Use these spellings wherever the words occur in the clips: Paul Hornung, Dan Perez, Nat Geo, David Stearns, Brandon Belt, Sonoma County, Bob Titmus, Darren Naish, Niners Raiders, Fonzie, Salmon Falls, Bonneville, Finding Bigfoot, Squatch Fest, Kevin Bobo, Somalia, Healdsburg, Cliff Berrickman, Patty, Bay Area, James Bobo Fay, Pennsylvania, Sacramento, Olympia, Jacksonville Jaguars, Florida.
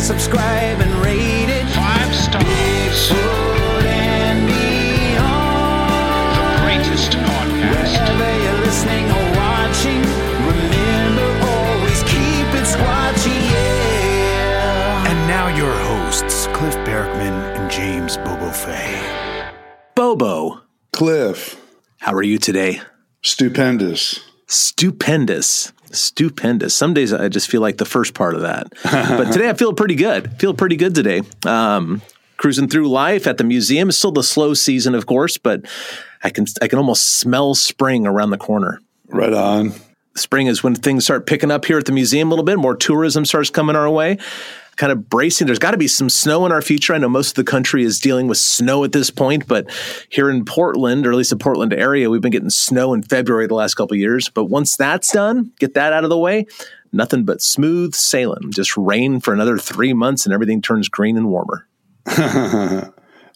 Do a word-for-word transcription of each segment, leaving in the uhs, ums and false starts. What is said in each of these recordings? Subscribe and rate it five stars. Bigfoot and Beyond, the greatest podcast. Wherever you're listening or watching, remember always keep it squatchy, yeah. And now your hosts, Cliff Berrickman and James Bobo Fay. Bobo. Cliff. How are you today? Stupendous. Stupendous. Stupendous. Some days I just feel like the first part of that. But today I feel pretty good. Feel pretty good today. Um, cruising through life at the museum. It's still the slow season, of course, but I can I can almost smell spring around the corner. Right on. Spring is when things start picking up here at the museum a little bit. More tourism starts coming our way. Kind of bracing. There's got to be some snow in our future. I know most of the country is dealing with snow at this point, but here in Portland, or at least the Portland area, we've been getting snow in February the last couple of years. But once that's done, get that out of the way, nothing but smooth sailing. Just rain for another three months and everything turns green and warmer.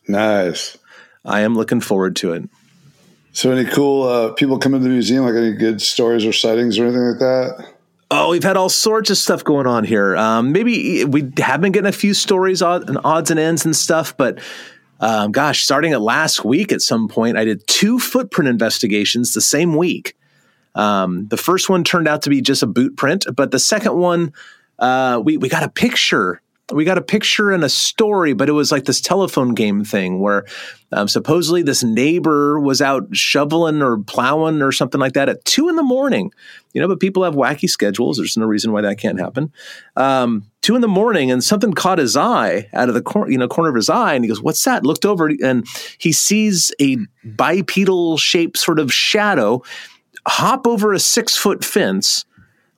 Nice. I am looking forward to it. So any cool uh, people come into the museum, like any good stories or sightings or anything like that? Oh, we've had all sorts of stuff going on here. Um, maybe we have been getting a few stories odd, and odds and ends and stuff, but um, gosh, starting at last week at some point, I did two footprint investigations the same week. Um, the first one turned out to be just a boot print, but the second one, uh, we, we got a picture. We got a picture and a story, but it was like this telephone game thing where um, supposedly this neighbor was out shoveling or plowing or something like that at two in the morning. You know, but people have wacky schedules. There's no reason why that can't happen. Um, two in the morning, and something caught his eye out of the cor- you know, corner of his eye, and he goes, "What's that?" Looked over, and he sees a bipedal-shaped sort of shadow hop over a six-foot fence,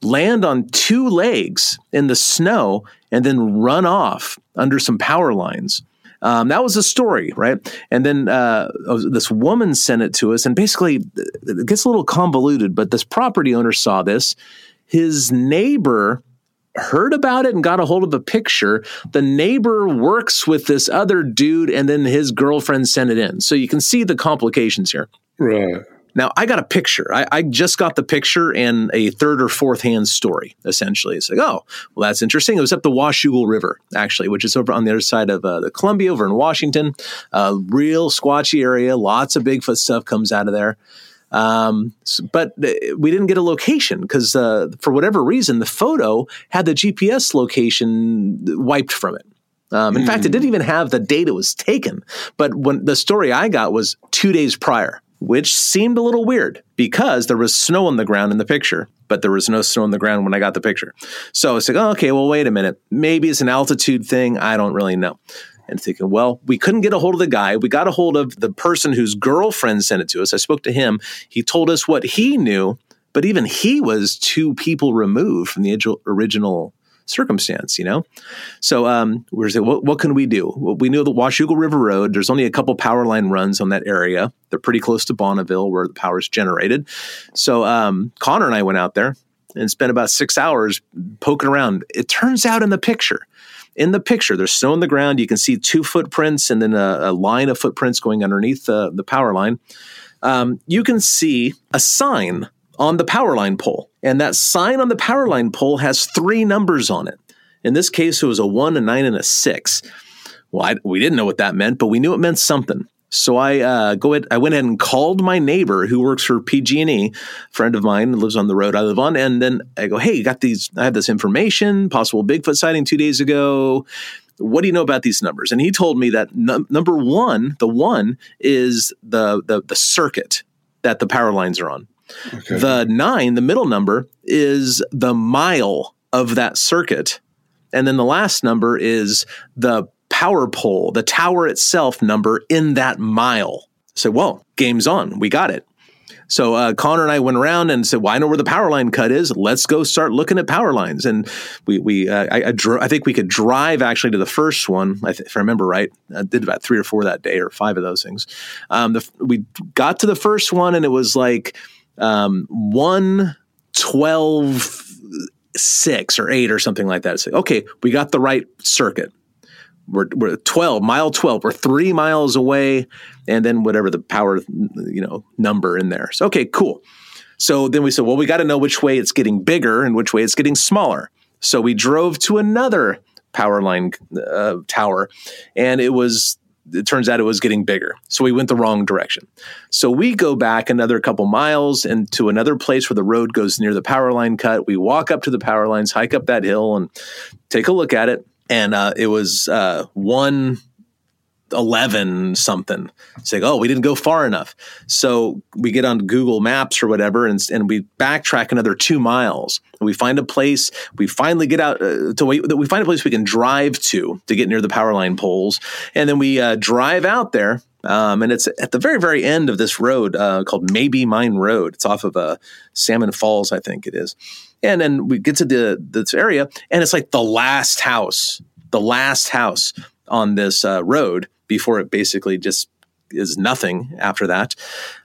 land on two legs in the snow, and then run off under some power lines. Um, that was a story, right? And then uh, this woman sent it to us, and basically it gets a little convoluted, but this property owner saw this. His neighbor heard about it and got a hold of a picture. The neighbor works with this other dude, and then his girlfriend sent it in. So you can see the complications here. Right. Now, I got a picture. I, I just got the picture and a third or fourth hand story, essentially. It's like, oh, well, that's interesting. It was up the Washougal River, actually, which is over on the other side of uh, the Columbia over in Washington. Uh, real squatchy area. Lots of Bigfoot stuff comes out of there. Um, but we didn't get a location because uh, for whatever reason, the photo had the G P S location wiped from it. Um, in mm. fact, it didn't even have the date it was taken. But when the story I got was two days prior, which seemed a little weird because there was snow on the ground in the picture, but there was no snow on the ground when I got the picture. So it's like, oh, okay, well, wait a minute. Maybe it's an altitude thing. I don't really know. And thinking, well, we couldn't get a hold of the guy. We got a hold of the person whose girlfriend sent it to us. I spoke to him. He told us what he knew, but even he was two people removed from the original circumstance, you know? So um, we're saying, what, what can we do? Well, we knew the Washougal River Road, there's only a couple power line runs on that area. They're pretty close to Bonneville where the power is generated. So um, Connor and I went out there and spent about six hours poking around. It turns out in the picture, in the picture, there's snow on the ground. You can see two footprints and then a, a line of footprints going underneath the, the power line. Um, you can see a sign on the power line pole. And that sign on the power line pole has three numbers on it. In this case, it was a one, a nine, and a six. Well, I, we didn't know what that meant, but we knew it meant something. So I uh, go ahead, I went ahead and called my neighbor who works for P G and E, a friend of mine lives on the road I live on. And then I go, hey, you got these, I have this information, possible Bigfoot sighting two days ago. What do you know about these numbers? And he told me that num- number one, the one is the, the the circuit that the power lines are on. Okay. The nine, the middle number, is the mile of that circuit. And then the last number is the power pole, the tower itself number in that mile. So, whoa, game's on. We got it. So uh, Connor and I went around and said, well, I know where the power line cut is. Let's go start looking at power lines. And we, we uh, I, I, dro- I think we could drive actually to the first one, I th- if I remember right. I did about three or four that day or five of those things. Um, the, we got to the first one and it was like um, one twelve six or eight or something like that. It's like, okay, we got the right circuit. We're, we're twelve, mile twelve. We're three miles away, and then whatever the power, you know, number in there. So, okay, cool. So then we said, well, we got to know which way it's getting bigger and which way it's getting smaller. So we drove to another power line uh, tower, and it was, it turns out it was getting bigger. So we went the wrong direction. So we go back another couple miles and to another place where the road goes near the power line cut. We walk up to the power lines, hike up that hill, and take a look at it. And uh, it was uh, one eleven something. It's like, oh, we didn't go far enough. So we get on Google Maps or whatever, and, and we backtrack another two miles. And we find a place. We finally get out uh, to wait. We find a place we can drive to to get near the power line poles. And then we uh, drive out there. Um, and it's at the very, very end of this road uh, called Maybe Mine Road. It's off of uh, Salmon Falls, I think it is. And then we get to the this area, and it's like the last house, the last house on this uh, road before it basically just is nothing after that.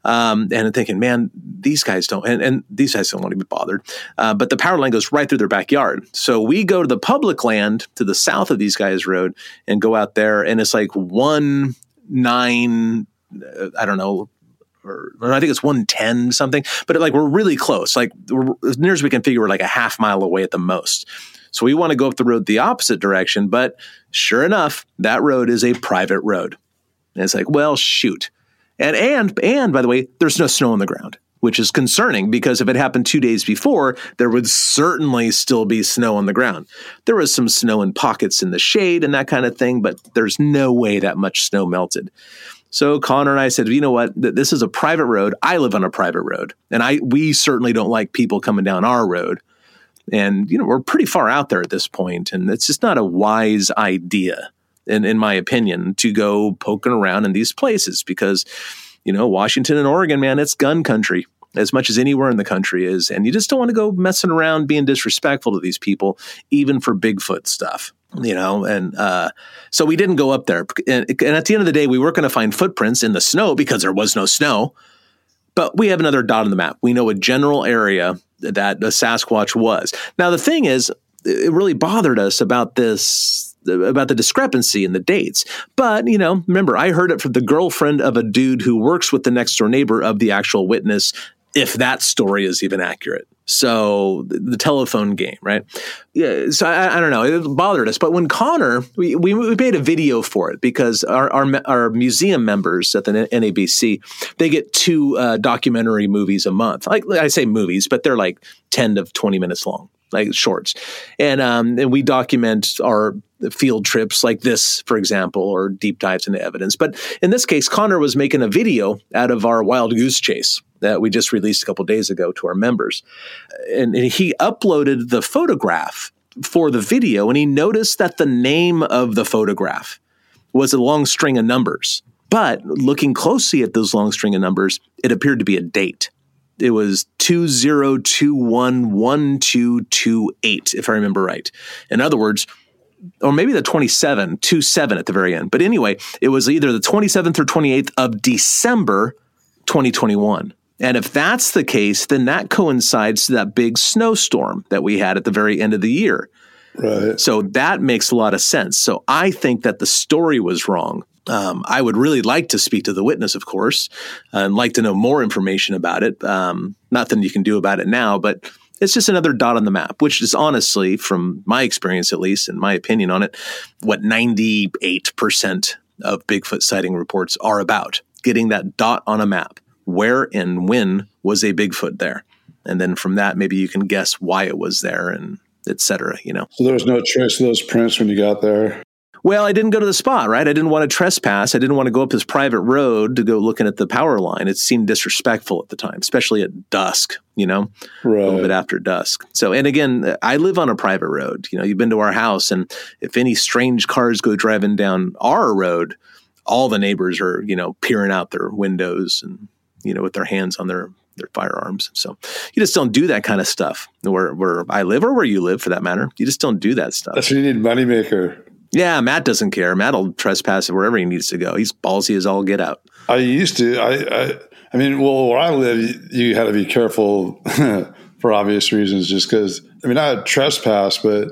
Um, and I'm thinking, man, these guys don't, and, and these guys don't want to be bothered. Uh, but the power line goes right through their backyard. So we go to the public land to the south of these guys' road and go out there, and it's like one nine, I don't know, or I think it's one ten something, but like we're really close. Like we're, as near as we can figure, we're like a half mile away at the most. So we want to go up the road the opposite direction, but sure enough, that road is a private road. And it's like, well, shoot. And, and, and by the way, there's no snow on the ground, which is concerning because if it happened two days before, there would certainly still be snow on the ground. There was some snow in pockets in the shade and that kind of thing, but there's no way that much snow melted. So Connor and I said, you know what, this is a private road. I live on a private road, and I we certainly don't like people coming down our road. And, you know, we're pretty far out there at this point, and it's just not a wise idea, in, in my opinion, to go poking around in these places because, you know, Washington and Oregon, man, it's gun country as much as anywhere in the country is, and you just don't want to go messing around being disrespectful to these people, even for Bigfoot stuff. You know, and uh, so we didn't go up there. And, and at the end of the day, we weren't going to find footprints in the snow because there was no snow. But we have another dot on the map. We know a general area that the Sasquatch was. Now, the thing is, it really bothered us about this, about the discrepancy in the dates. But, you know, remember, I heard it from the girlfriend of a dude who works with the next door neighbor of the actual witness, if that story is even accurate. So the telephone game, right? Yeah. So I, I don't know. It bothered us. But when Connor, we, we, we made a video for it because our, our, our museum members at the N A B C, they get two uh, documentary movies a month. Like I say movies, but they're like ten to twenty minutes long, like shorts. And, um, and we document our field trips like this, for example, or deep dives into evidence. But in this case, Connor was making a video out of our wild goose chase that we just released a couple of days ago to our members. And, and he uploaded the photograph for the video, and he noticed that the name of the photograph was a long string of numbers. But looking closely at those long string of numbers, it appeared to be a date. It was two zero two one one two two eight, if I remember right. In other words, or maybe the twenty-seven, two seven at the very end. But anyway, it was either the twenty-seventh or twenty-eighth of December, twenty twenty-one. And if that's the case, then that coincides to that big snowstorm that we had at the very end of the year. Right. So that makes a lot of sense. So I think that the story was wrong. Um, I would really like to speak to the witness, of course, and like to know more information about it. Um, nothing you can do about it now, but it's just another dot on the map, which is honestly, from my experience at least, and my opinion on it, what ninety-eight percent of Bigfoot sighting reports are about. Getting that dot on a map, where and when was a Bigfoot there? And then from that, maybe you can guess why it was there and et cetera, you know. So there was no trace of those prints when you got there? Well, I didn't go to the spot, right? I didn't want to trespass. I didn't want to go up this private road to go looking at the power line. It seemed disrespectful at the time, especially at dusk, you know, right. A little bit after dusk. So, and again, I live on a private road. You know, you've been to our house, and if any strange cars go driving down our road, all the neighbors are, you know, peering out their windows and, you know, with their hands on their their firearms. So you just don't do that kind of stuff where, where I live or where you live for that matter. You just don't do that stuff. That's what you need, Moneymaker. Yeah, Matt doesn't care. Matt will trespass wherever he needs to go. He's ballsy as all get out. I used to. I I, I mean, well, where I live, you had to be careful for obvious reasons just because, I mean, I trespass, but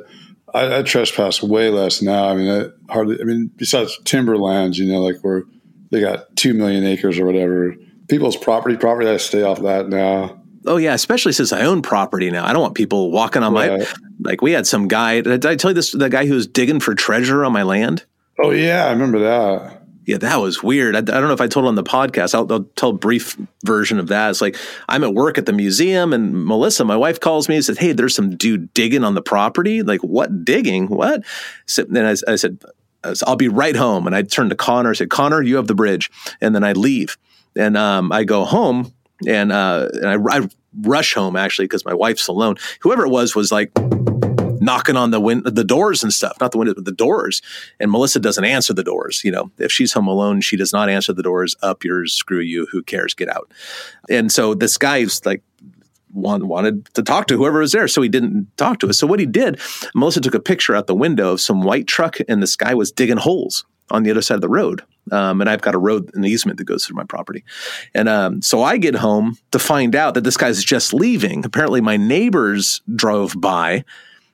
I, I trespass way less now. I mean, I hardly, I mean, besides timberlands, you know, like where they got two million acres or whatever. People's property, property, I stay off that now. Oh, yeah, especially since I own property now. I don't want people walking on right. my – like we had some guy – did I tell you this? The guy who was digging for treasure on my land? Oh, yeah, I remember that. Yeah, that was weird. I, I don't know if I told it on the podcast. I'll, I'll tell a brief version of that. It's like I'm at work at the museum, and Melissa, my wife, calls me and says, hey, there's some dude digging on the property. Like, what digging? What? So then I, I said, I'll be right home. And I turned to Connor. I said, Connor, you have the bridge. And then I leave. And um, I go home. And, uh, and I, I rush home, actually, because my wife's alone. Whoever it was was like knocking on the win- the doors and stuff, not the windows, but the doors. And Melissa doesn't answer the doors. You know, if she's home alone, she does not answer the doors. Up yours, screw you, who cares, get out. And so this guy's like, wanted to talk to whoever was there, so he didn't talk to us. So what he did, Melissa took a picture out the window of some white truck, and this guy was digging holes on the other side of the road. Um, and I've got a road, an easement that goes through my property. And um, so I get home to find out that this guy's just leaving. Apparently my neighbors drove by.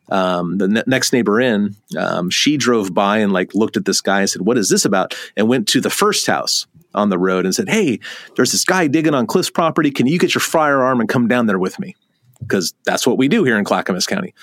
Um, the ne- next neighbor in, um, she drove by and like looked at this guy and said, what is this about? And went to the first house on the road and said, hey, there's this guy digging on Cliff's property. Can you get your firearm and come down there with me? Because that's what we do here in Clackamas County.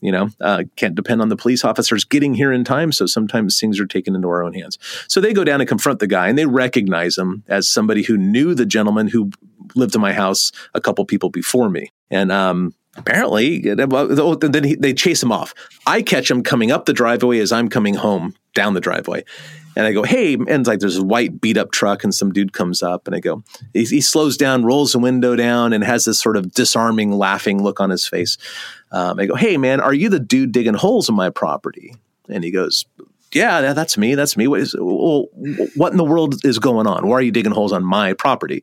You know, uh, can't depend on the police officers getting here in time. So sometimes things are taken into our own hands. So they go down and confront the guy, and they recognize him as somebody who knew the gentleman who lived in my house a couple people before me. And um, apparently, then he, they chase him off. I catch him coming up the driveway as I'm coming home down the driveway. And I go, hey, and it's like there's a white beat up truck and some dude comes up, and I go, he, he slows down, rolls the window down, and has this sort of disarming, laughing look on his face. Um, I go, hey, man, are you the dude digging holes in my property? And he goes, yeah, that's me. That's me. What, is, well, what in the world is going on? Why are you digging holes on my property?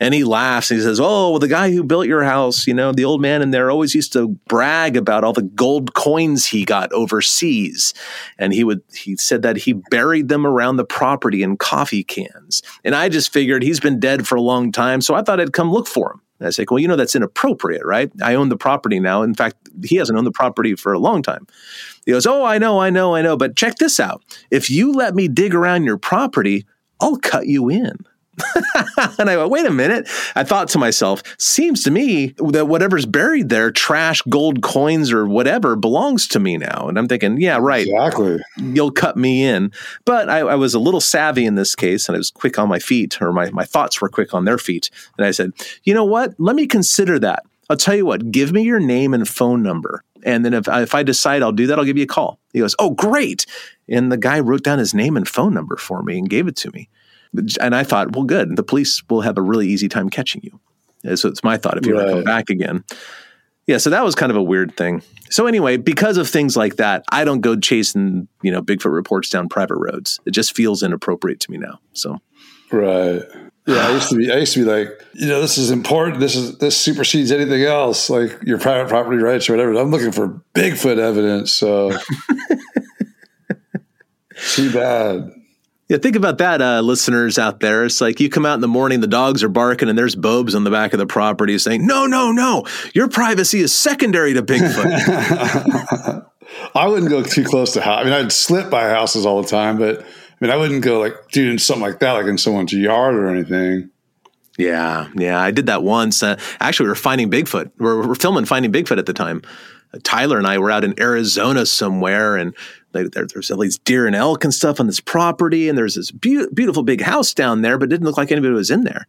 And he laughs and he says, oh, well, the guy who built your house, you know, the old man in there always used to brag about all the gold coins he got overseas. And he would, he said that he buried them around the property in coffee cans. And I just figured he's been dead for a long time. So I thought I'd come look for him. And I was like, well, you know, that's inappropriate, right? I own the property now. In fact, he hasn't owned the property for a long time. He goes, oh, I know, I know, I know. But check this out. If you let me dig around your property, I'll cut you in. And I went, wait a minute. I thought to myself, seems to me that whatever's buried there, trash, gold coins or whatever, belongs to me now. And I'm thinking, yeah, right. Exactly. You'll cut me in. But I, I was a little savvy in this case, and I was quick on my feet, or my, my thoughts were quick on their feet. And I said, you know what? Let me consider that. I'll tell you what, give me your name and phone number. And then if, if I decide I'll do that, I'll give you a call. He goes, oh, great. And the guy wrote down his name and phone number for me and gave it to me. And I thought, well, good. The police will have a really easy time catching you. And so it's my thought if you right. ever come back again. Yeah, so that was kind of a weird thing. So anyway, because of things like that, I don't go chasing, you know, Bigfoot reports down private roads. It just feels inappropriate to me now. So right. Yeah, I used to be I used to be like, you know, this is important. This is this supersedes anything else, like your private property rights or whatever. I'm looking for Bigfoot evidence, so too bad. Yeah, think about that, uh, listeners out there. It's like you come out in the morning, the dogs are barking, and there's Bobes on the back of the property saying, no, no, no, your privacy is secondary to Bigfoot. I wouldn't go too close to house. I mean, I'd slip by houses all the time, but I mean, I wouldn't go like doing something like that, like in someone's yard or anything. Yeah, yeah, I did that once. Uh, actually, we were finding Bigfoot. We were, we were filming Finding Bigfoot at the time. Uh, Tyler and I were out in Arizona somewhere, and There, there's all these deer and elk and stuff on this property, and there's this be- beautiful big house down there, but it didn't look like anybody was in there.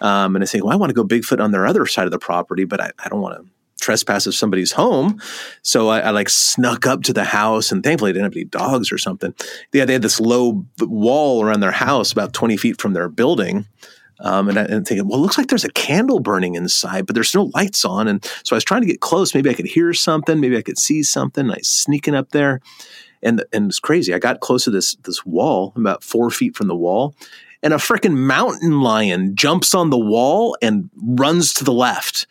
Um, and I say, well, I want to go Bigfoot on their other side of the property, but I, I don't want to trespass of somebody's home. So I, I like snuck up to the house, and thankfully I didn't have any dogs or something. Yeah, they had this low wall around their house about twenty feet from their building. Um, and I and thinking, well, it looks like there's a candle burning inside, but there's no lights on. And so I was trying to get close. Maybe I could hear something. Maybe I could see something. I was sneaking up there. And and it was crazy. I got close to this this wall, about four feet from the wall, and a freaking mountain lion jumps on the wall and runs to the left.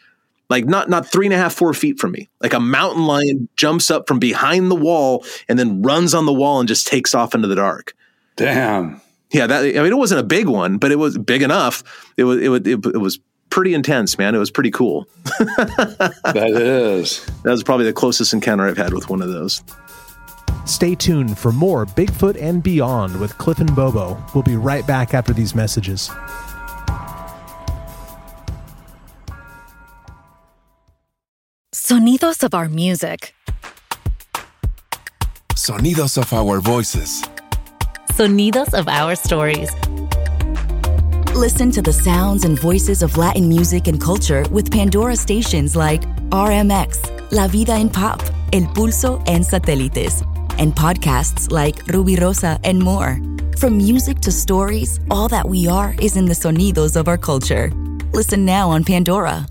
Like not not three and a half, four feet from me. Like a mountain lion jumps up from behind the wall and then runs on the wall and just takes off into the dark. Damn. Yeah, that, I mean, it wasn't a big one, but it was big enough. It was it was it, it was pretty intense, man. It was pretty cool. That is. That was probably the closest encounter I've had with one of those. Stay tuned for more Bigfoot and Beyond with Cliff and Bobo. We'll be right back after these messages. Sonidos of our music. Sonidos of our voices. Sonidos of our stories. Listen to the sounds and voices of Latin music and culture with Pandora stations like R M X, La Vida en Pop, El Pulso en Satélites, and podcasts like Ruby Rosa and more. From music to stories, all that we are is in the sonidos of our culture. Listen now on Pandora.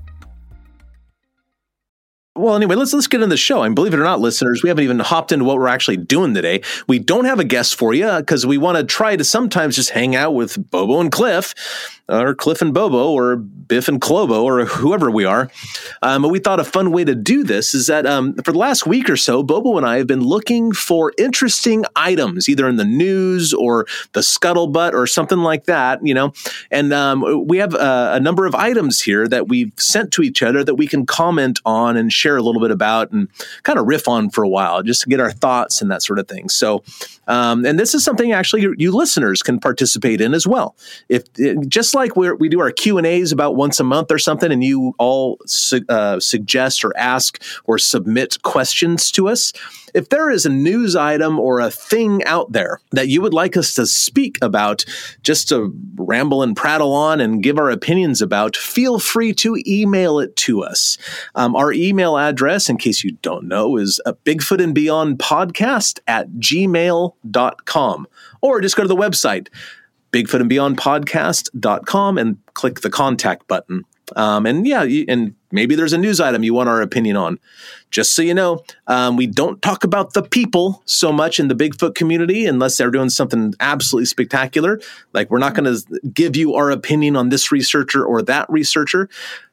Well, anyway, let's let's get into the show. And believe it or not, listeners, we haven't even hopped into what we're actually doing today. We don't have a guest for you because we want to try to sometimes just hang out with Bobo and Cliff, or Cliff and Bobo, or Biff and Clobo, or whoever we are. Um, but we thought a fun way to do this is that um, for the last week or so, Bobo and I have been looking for interesting items, either in the news or the scuttlebutt or something like that, you know. And um, we have a, a number of items here that we've sent to each other that we can comment on and share a little bit about and kind of riff on for a while, just to get our thoughts and that sort of thing. So, um, and this is something actually you, you listeners can participate in as well. If it, just like we we do our Q and A's about once a month or something, and you all su- uh, suggest or ask or submit questions to us. If there is a news item or a thing out there that you would like us to speak about, just to ramble and prattle on and give our opinions about, feel free to email it to us. Um, our email address, in case you don't know, is bigfoot and beyond podcast at gmail dot com. Or just go to the website, bigfoot and beyond podcast dot com, and click the contact button. Um, and yeah, you, and maybe there's a news item you want our opinion on. Just so you know, um, we don't talk about the people so much in the Bigfoot community unless they're doing something absolutely spectacular. Like, we're not going to give you our opinion on this researcher or that researcher.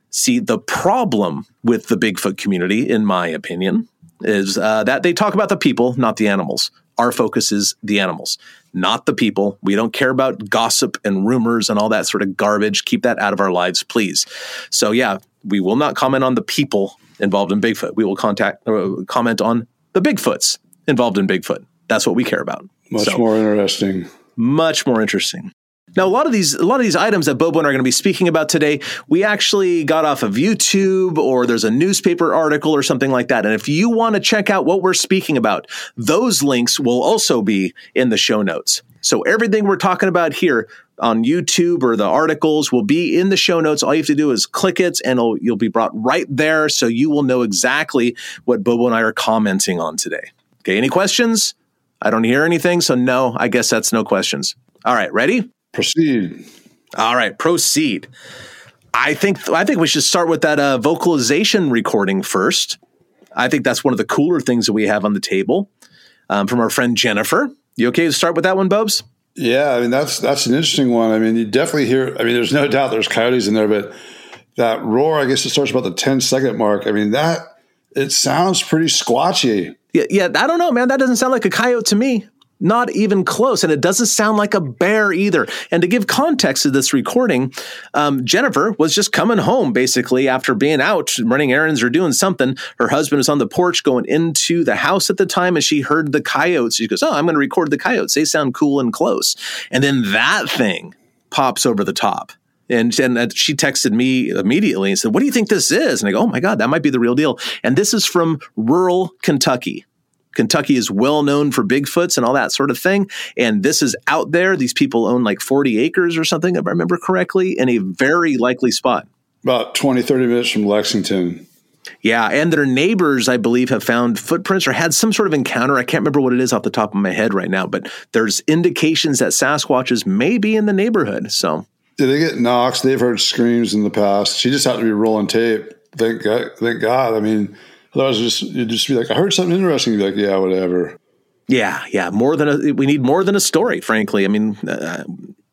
See, the problem with the Bigfoot community, in my opinion, is uh, that they talk about the people, not the animals. Our focus is the animals, not the people. We don't care about gossip and rumors and all that sort of garbage. Keep that out of our lives, please. So, yeah, we will not comment on the people involved in Bigfoot. We will contact uh, comment on the Bigfoots involved in Bigfoot. That's what we care about. Much so, more interesting. Much more interesting. Now, a lot of these a lot of these items that Bobo and I are going to be speaking about today, we actually got off of YouTube, or there's a newspaper article or something like that. And if you want to check out what we're speaking about, those links will also be in the show notes. So everything we're talking about here on YouTube or the articles will be in the show notes. All you have to do is click it, and it'll, you'll be brought right there, so you will know exactly what Bobo and I are commenting on today. Okay, any questions? I don't hear anything, so no, I guess that's no questions. All right, ready? Proceed. All right, proceed. I think I think we should start with that uh, vocalization recording first. I think that's one of the cooler things that we have on the table um, from our friend Jennifer. You okay to start with that one, Bobs? Yeah, I mean, that's that's an interesting one. I mean, you definitely hear, I mean, there's no doubt there's coyotes in there, but that roar, I guess it starts about the ten-second mark. I mean, that, it sounds pretty squatchy. Yeah, yeah, I don't know, man. That doesn't sound like a coyote to me. Not even close. And it doesn't sound like a bear either. And to give context to this recording, um, Jennifer was just coming home, basically, after being out running errands or doing something. Her husband was on the porch going into the house at the time, and she heard the coyotes. She goes, oh, I'm going to record the coyotes. They sound cool and close. And then that thing pops over the top. And and she texted me immediately and said, what do you think this is? And I go, oh, my God, that might be the real deal. And this is from rural Kentucky. Kentucky is well known for Bigfoots and all that sort of thing. And this is out there. These people own like forty acres or something, if I remember correctly, in a very likely spot. About twenty, thirty minutes from Lexington. Yeah, and their neighbors, I believe, have found footprints or had some sort of encounter. I can't remember what it is off the top of my head right now, but there's indications that Sasquatches may be in the neighborhood. So, did they get knocks? They've heard screams in the past. She just had to be rolling tape. Thank God. Thank God. I mean, otherwise just you'd just be like, I heard something interesting. You'd be like, yeah, whatever. Yeah, yeah. More than a, we need more than a story, frankly. I mean. Uh,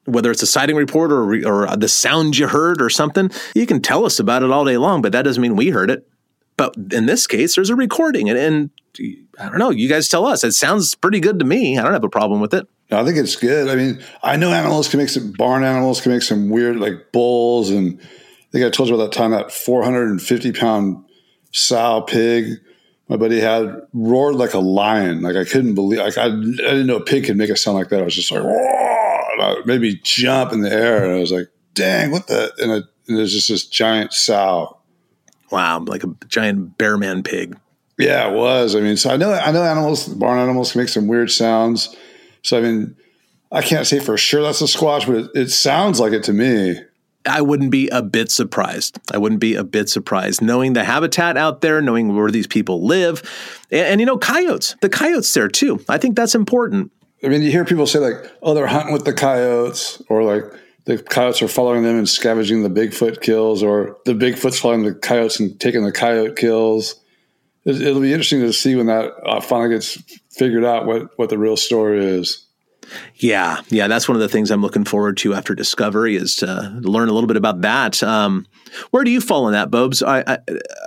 Whether it's a sighting report or or the sound you heard or something, you can tell us about it all day long, but that doesn't mean we heard it. But in this case, there's a recording, and, and I don't know. You guys tell us. It sounds pretty good to me. I don't have a problem with it. I think it's good. I mean, I know animals can make some barn animals can make some weird, like bulls, and I think I told you about that time that four hundred fifty pound sow pig my buddy had roared like a lion. Like I couldn't believe. Like I, I didn't know a pig could make a sound like that. I was just like. Whoa! I made me jump in the air, and I was like, dang, what the? And, I, and there's just this giant sow. Wow, like a giant bear man pig. Yeah, it was. I mean, so I know I know animals, barn animals can make some weird sounds. So, I mean, I can't say for sure that's a squatch, but it, it sounds like it to me. I wouldn't be a bit surprised. I wouldn't be a bit surprised. Knowing the habitat out there, knowing where these people live, and, and you know, coyotes, the coyotes there too. I think that's important. I mean, you hear people say like, oh, they're hunting with the coyotes, or like the coyotes are following them and scavenging the Bigfoot kills, or the Bigfoot's following the coyotes and taking the coyote kills. It'll be interesting to see when that finally gets figured out what, what the real story is. Yeah. Yeah. That's one of the things I'm looking forward to after discovery is to learn a little bit about that. Um, where do you fall on that, Bobes? I, I,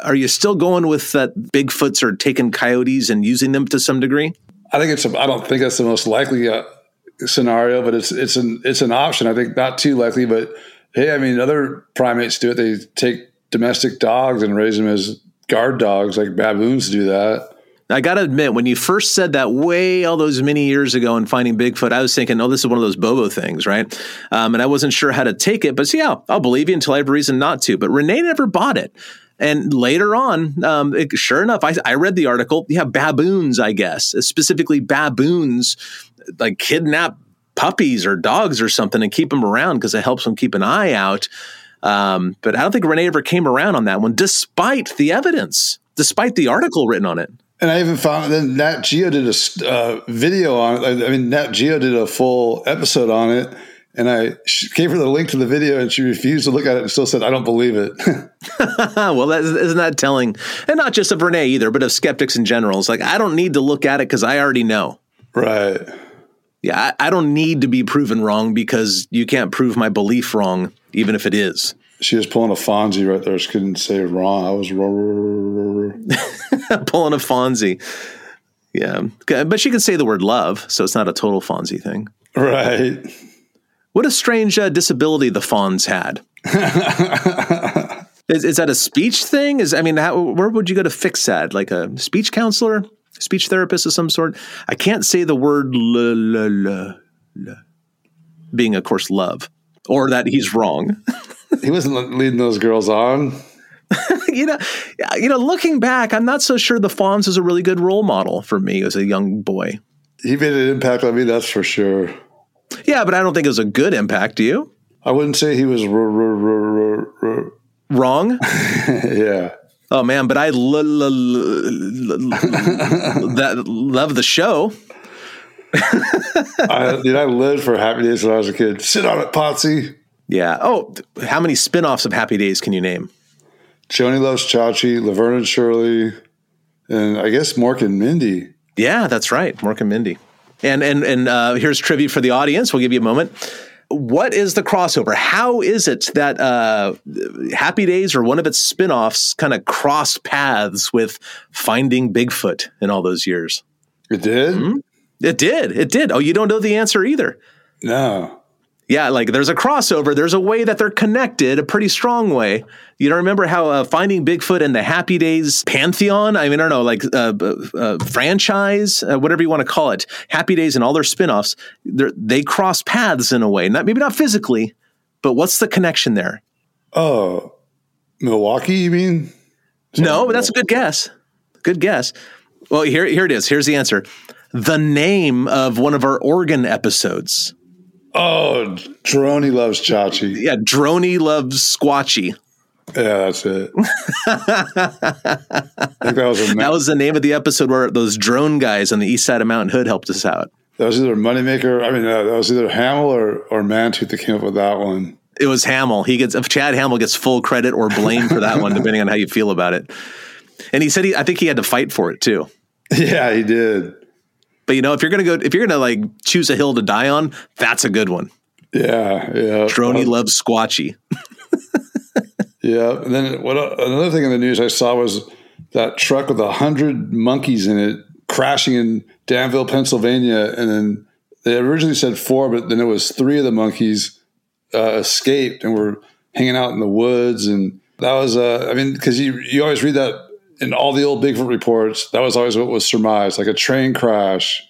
are you still going with that Bigfoots are taking coyotes and using them to some degree? I think it's. A, I don't think that's the most likely uh, scenario, but it's it's an it's an option. I think not too likely, but hey, I mean, other primates do it. They take domestic dogs and raise them as guard dogs, like baboons do that. I got to admit, when you first said that way all those many years ago in Finding Bigfoot, I was thinking, oh, this is one of those Bobo things, right? Um, and I wasn't sure how to take it, but so yeah, I'll believe you until I have a reason not to. But Renee never bought it. And later on, um, it, sure enough, I, I read the article. Yeah, baboons, I guess, specifically baboons, like kidnap puppies or dogs or something and keep them around because it helps them keep an eye out. Um, but I don't think Renee ever came around on that one, despite the evidence, despite the article written on it. And I even found that Nat Geo did a uh, video on it. I mean, Nat Geo did a full episode on it. And I gave her the link to the video, and she refused to look at it and still said, I don't believe it. Well, that isn't that telling? And not just of Renee either, but of skeptics in general. It's like, I don't need to look at it because I already know. Right. Yeah, I, I don't need to be proven wrong because you can't prove my belief wrong, even if it is. She was pulling a Fonzie right there. She couldn't say wrong. I was pulling a Fonzie. Yeah. But she could say the word love, so it's not a total Fonzie thing. Right. What a strange uh, disability the Fonz had. is, is that a speech thing? Is I mean, how, where would you go to fix that? Like a speech counselor, speech therapist of some sort? I can't say the word la, la, la, la, being, of course, love, or that he's wrong. He wasn't leading those girls on. you know, you know. Looking back, I'm not so sure the Fonz was a really good role model for me as a young boy. He made an impact on me, that's for sure. Yeah, but I don't think it was a good impact, do you? I wouldn't say he was r- r- r- r- r- wrong. Yeah. Oh, man, but I l- l- l- l- that, love the show. I, dude, I lived for Happy Days when I was a kid. Sit on it, Potsy. Yeah. Oh, how many spinoffs of Happy Days can you name? Joni Loves Chachi, Laverne and Shirley, and I guess Mork and Mindy. Yeah, that's right, Mork and Mindy. And and and uh, here's trivia for the audience. We'll give you a moment. What is the crossover? How is it that uh, Happy Days or one of its spinoffs kind of crossed paths with Finding Bigfoot in all those years? It did? Mm-hmm. It did. It did. Oh, you don't know the answer either? No. Yeah, like there's a crossover. There's a way that they're connected, a pretty strong way. You don't remember how uh, Finding Bigfoot and the Happy Days pantheon, I mean, I don't know, like uh, uh, franchise, uh, whatever you want to call it, Happy Days and all their spinoffs, they cross paths in a way. Not maybe not physically, but what's the connection there? Oh, Milwaukee, you mean? Something no, but that's a good guess. Good guess. Well, here, here it is. Here's the answer. The name of one of our Oregon episodes. Oh, Droney Loves Chachi. Yeah, Droney Loves Squatchy. Yeah, that's it. I think that was a ma- that was the name of the episode where those drone guys on the east side of Mountain Hood helped us out. That was either Moneymaker. I mean, uh, that was either Hamill or or Mantooth that came up with that one. It was Hamill. He gets if Chad Hamill gets full credit or blame for that one, depending on how you feel about it. And he said he, I think he had to fight for it too. Yeah, he did. But you know, if you're gonna go, if you're gonna like choose a hill to die on, that's a good one. Yeah, yeah. Droney um, loves Squatchy. Yeah, and then what? Another thing in the news I saw was that truck with a hundred monkeys in it crashing in Danville, Pennsylvania, and then they originally said four, but then it was three of the monkeys uh, escaped and were hanging out in the woods, and that was. Uh, I mean, because you you always read that. In all the old Bigfoot reports, that was always what was surmised, like a train crash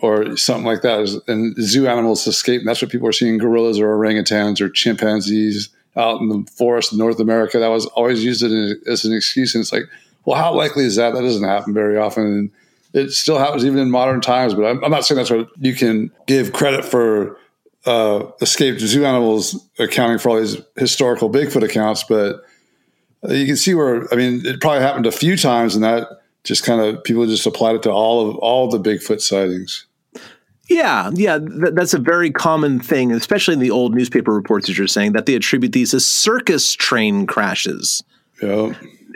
or something like that. And zoo animals escape. And that's what people were seeing, gorillas or orangutans or chimpanzees out in the forest in North America. That was always used as an excuse. And it's like, well, how likely is that? That doesn't happen very often. And it still happens even in modern times. But I'm, I'm not saying that's what you can give credit for uh, escaped zoo animals accounting for all these historical Bigfoot accounts, but you can see where, I mean, it probably happened a few times, and that just kind of people just applied it to all of all the Bigfoot sightings. Yeah, yeah, th- that's a very common thing, especially in the old newspaper reports, as you're saying, that they attribute these to circus train crashes. Yeah,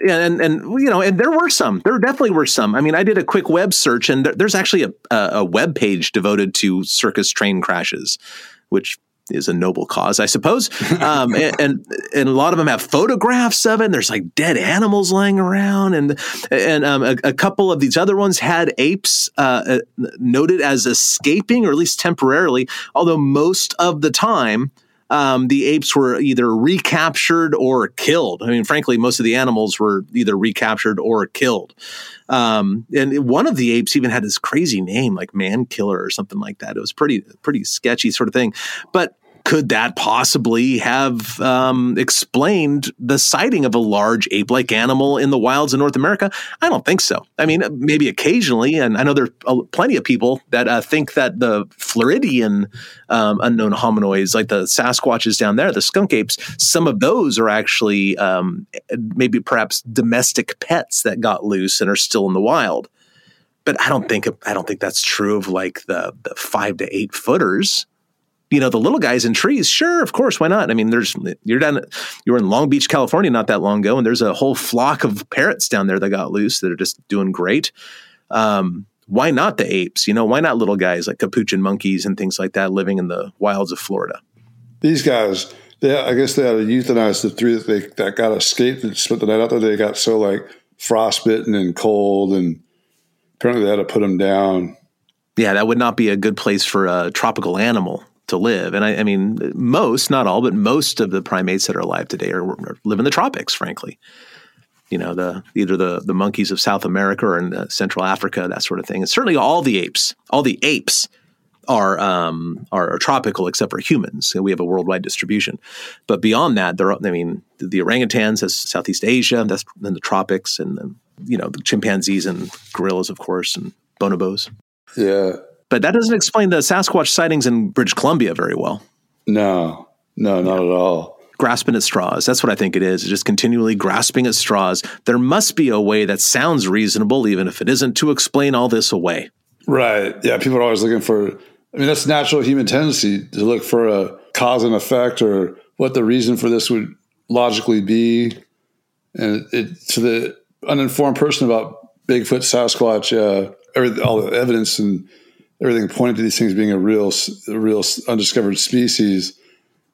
and and you know, and there were some. There definitely were some. I mean, I did a quick web search, and there, there's actually a, a web page devoted to circus train crashes, which is a noble cause, I suppose. Um, and, and, and a lot of them have photographs of it. And there's like dead animals lying around. And, and, um, a, a couple of these other ones had apes, uh, noted as escaping, or at least temporarily, although most of the time, um, the apes were either recaptured or killed. I mean, frankly, most of the animals were either recaptured or killed. Um, and one of the apes even had this crazy name, like Man Killer or something like that. It was pretty, pretty sketchy sort of thing, but could that possibly have um, explained the sighting of a large ape-like animal in the wilds of North America? I don't think so. I mean, maybe occasionally, and I know there are plenty of people that uh, think that the Floridian um, unknown hominoids, like the Sasquatches down there, the skunk apes, some of those are actually um, maybe perhaps domestic pets that got loose and are still in the wild. But I don't think I don't think that's true of like the, the five to eight footers. You know, the little guys in trees, sure, of course, why not? I mean, there's you're down, you were in Long Beach, California not that long ago, and there's a whole flock of parrots down there that got loose that are just doing great. Um, why not the apes? You know, why not little guys like capuchin monkeys and things like that living in the wilds of Florida? These guys, yeah, I guess they had to euthanize the three that, they, that got escaped and spent the night out there. They got so, like, frostbitten and cold, and apparently they had to put them down. Yeah, that would not be a good place for a tropical animal to live. And I, I mean, most, not all, but most of the primates that are alive today are, are live in the tropics, frankly. You know, the either the, the monkeys of South America or in Central Africa, that sort of thing. And certainly all the apes, all the apes are, um, are, are tropical except for humans. We have a worldwide distribution. But beyond that, there are, I mean, the, the orangutans, that's Southeast Asia, that's in the tropics, and, and, you know, the chimpanzees and gorillas, of course, and bonobos. Yeah. But that doesn't explain the Sasquatch sightings in British Columbia very well. No, no, not yeah. at all. Grasping at straws. That's what I think it is. It's just continually grasping at straws. There must be a way that sounds reasonable, even if it isn't, to explain all this away. Right. Yeah, people are always looking for, I mean, that's natural human tendency to look for a cause and effect or what the reason for this would logically be. And it, to the uninformed person about Bigfoot, Sasquatch, uh, every, all the evidence and everything pointed to these things being a real, a real undiscovered species.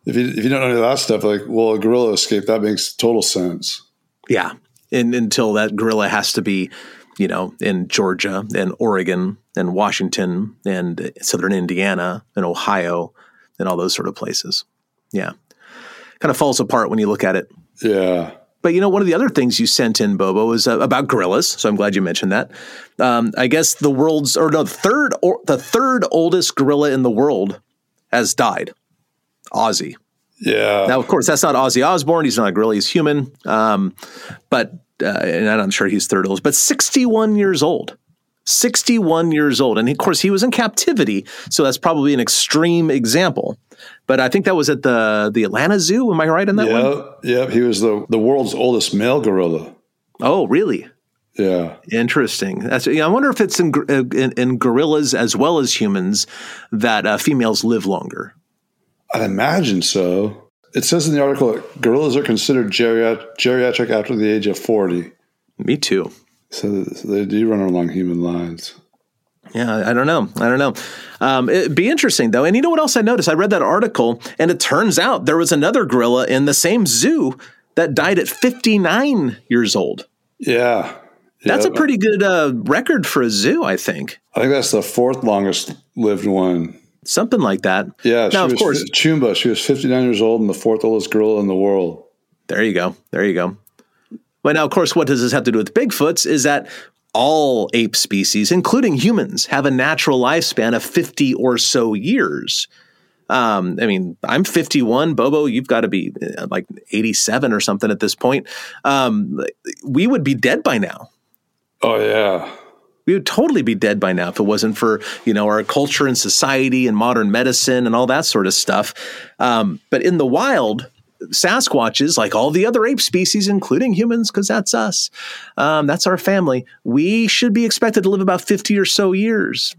If you if you don't know any of that stuff, like, well, a gorilla escaped, that makes total sense. Yeah, and until that gorilla has to be, you know, in Georgia and Oregon and Washington and southern Indiana and Ohio and all those sort of places. Yeah, kind of falls apart when you look at it. Yeah. But, you know, one of the other things you sent in, Bobo, is uh, about gorillas. So I'm glad you mentioned that. Um, I guess the world's or no, the third or the third oldest gorilla in the world has died. Ozzy. Yeah. Now, of course, that's not Ozzy Osbourne. He's not a gorilla. He's human. Um, but uh, and I'm sure he's third oldest, but sixty-one years old. sixty-one years old. And of course, he was in captivity, so that's probably an extreme example. But I think that was at the, the Atlanta Zoo. Am I right on that yep, one? Yep, he was the, the world's oldest male gorilla. Oh, really? Yeah. Interesting. That's, I wonder if it's in, in, in gorillas as well as humans that uh, females live longer. I'd imagine so. It says in the article that gorillas are considered geriat- geriatric after the age of forty. Me too. So they do run along human lines. Yeah, I don't know. I don't know. Um, it'd be interesting, though. And you know what else I noticed? I read that article, and it turns out there was another gorilla in the same zoo that died at fifty-nine years old. Yeah. Yep. That's a pretty good uh, record for a zoo, I think. I think that's the fourth longest-lived one. Something like that. Yeah. Now, of course, Chumba, she was fifty-nine years old and the fourth oldest girl in the world. There you go. There you go. Well, now, of course, what does this have to do with Bigfoots is that all ape species, including humans, have a natural lifespan of fifty or so years. Um, I mean, I'm fifty-one. Bobo, you've got to be like eighty-seven or something at this point. Um, we would be dead by now. Oh, yeah. We would totally be dead by now if it wasn't for, you know, our culture and society and modern medicine and all that sort of stuff. Um, but in the wild, Sasquatches, like all the other ape species, including humans, because that's us, um, that's our family, we should be expected to live about fifty or so years,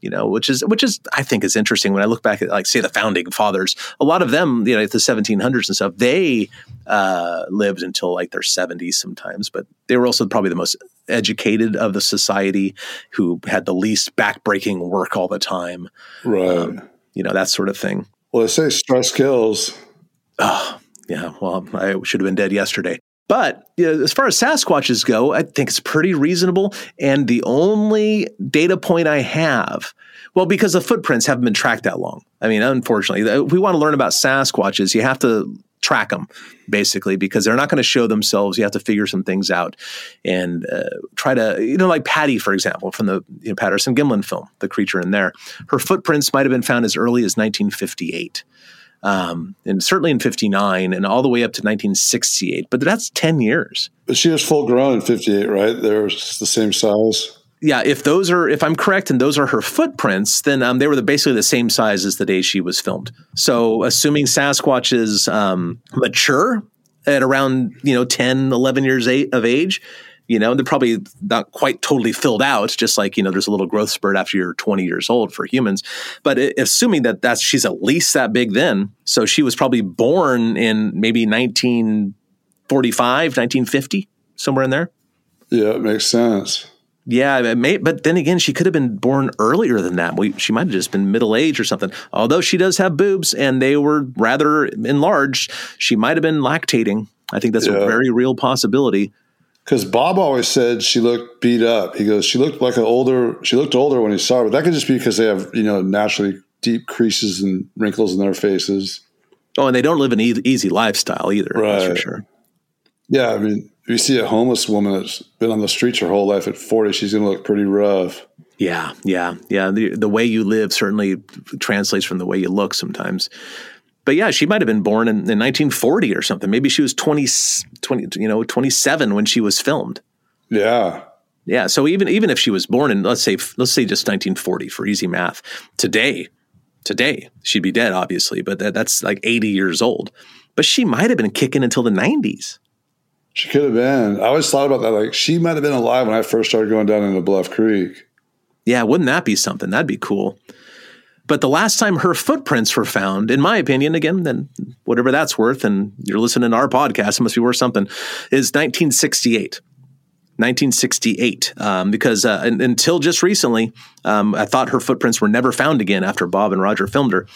you know, which is, which is, I think is interesting. When I look back at, like, say, the founding fathers, a lot of them, you know, at the seventeen hundreds and stuff, they uh, lived until like their seventies sometimes, but they were also probably the most educated of the society, who had the least backbreaking work all the time. Right. Um, you know, that sort of thing. Well, they say stress kills. Oh, yeah. Well, I should have been dead yesterday. But you know, as far as Sasquatches go, I think it's pretty reasonable. And the only data point I have, well, because the footprints haven't been tracked that long. I mean, unfortunately, if we want to learn about Sasquatches, you have to track them, basically, because they're not going to show themselves. You have to figure some things out and uh, try to, you know, like Patty, for example, from the you know, Patterson-Gimlin film, The Creature in There. Her footprints might have been found as early as nineteen fifty-eight. Um, and certainly in fifty-nine and all the way up to nineteen sixty-eight, but that's ten years. But she was full grown in fifty-eight, right? They're the same size. Yeah. If those are, if I'm correct, and those are her footprints, then, um, they were the, basically the same size as the day she was filmed. So assuming Sasquatches, um, mature at around, you know, ten, eleven years of age, you know, they're probably not quite totally filled out, just like, you know, there's a little growth spurt after you're twenty years old for humans. But assuming that that's, she's at least that big then, so she was probably born in maybe nineteen forty-five, nineteen fifty, somewhere in there. Yeah, it makes sense. Yeah, it may, but then again, she could have been born earlier than that. We, she might have just been middle-aged or something. Although she does have boobs, and they were rather enlarged, she might have been lactating. I think that's yeah. a very real possibility. Because Bob always said she looked beat up. He goes, she looked like an older, she looked older when he saw her, but that could just be because they have, you know, naturally deep creases and wrinkles in their faces. Oh, and they don't live an e- easy lifestyle either. Right. That's for sure. Yeah. I mean, if you see a homeless woman that's been on the streets her whole life at forty, she's going to look pretty rough. Yeah. Yeah. Yeah. The, the way you live certainly translates from the way you look sometimes. But yeah, she might have been born in, in nineteen forty or something. Maybe she was twenty, twenty, you know, twenty-seven when she was filmed. Yeah, yeah. So even even if she was born in let's say let's say just nineteen forty for easy math, today, today she'd be dead, obviously. But that, that's like eighty years old. But she might have been kicking until the nineties. She could have been. I always thought about that. Like she might have been alive when I first started going down into Bluff Creek. Yeah, wouldn't that be something? That'd be cool. But the last time her footprints were found, in my opinion, again, then whatever that's worth, and you're listening to our podcast, it must be worth something, is nineteen sixty-eight. nineteen sixty-eight, um, because uh, and, until just recently, um, I thought her footprints were never found again after Bob and Roger filmed her.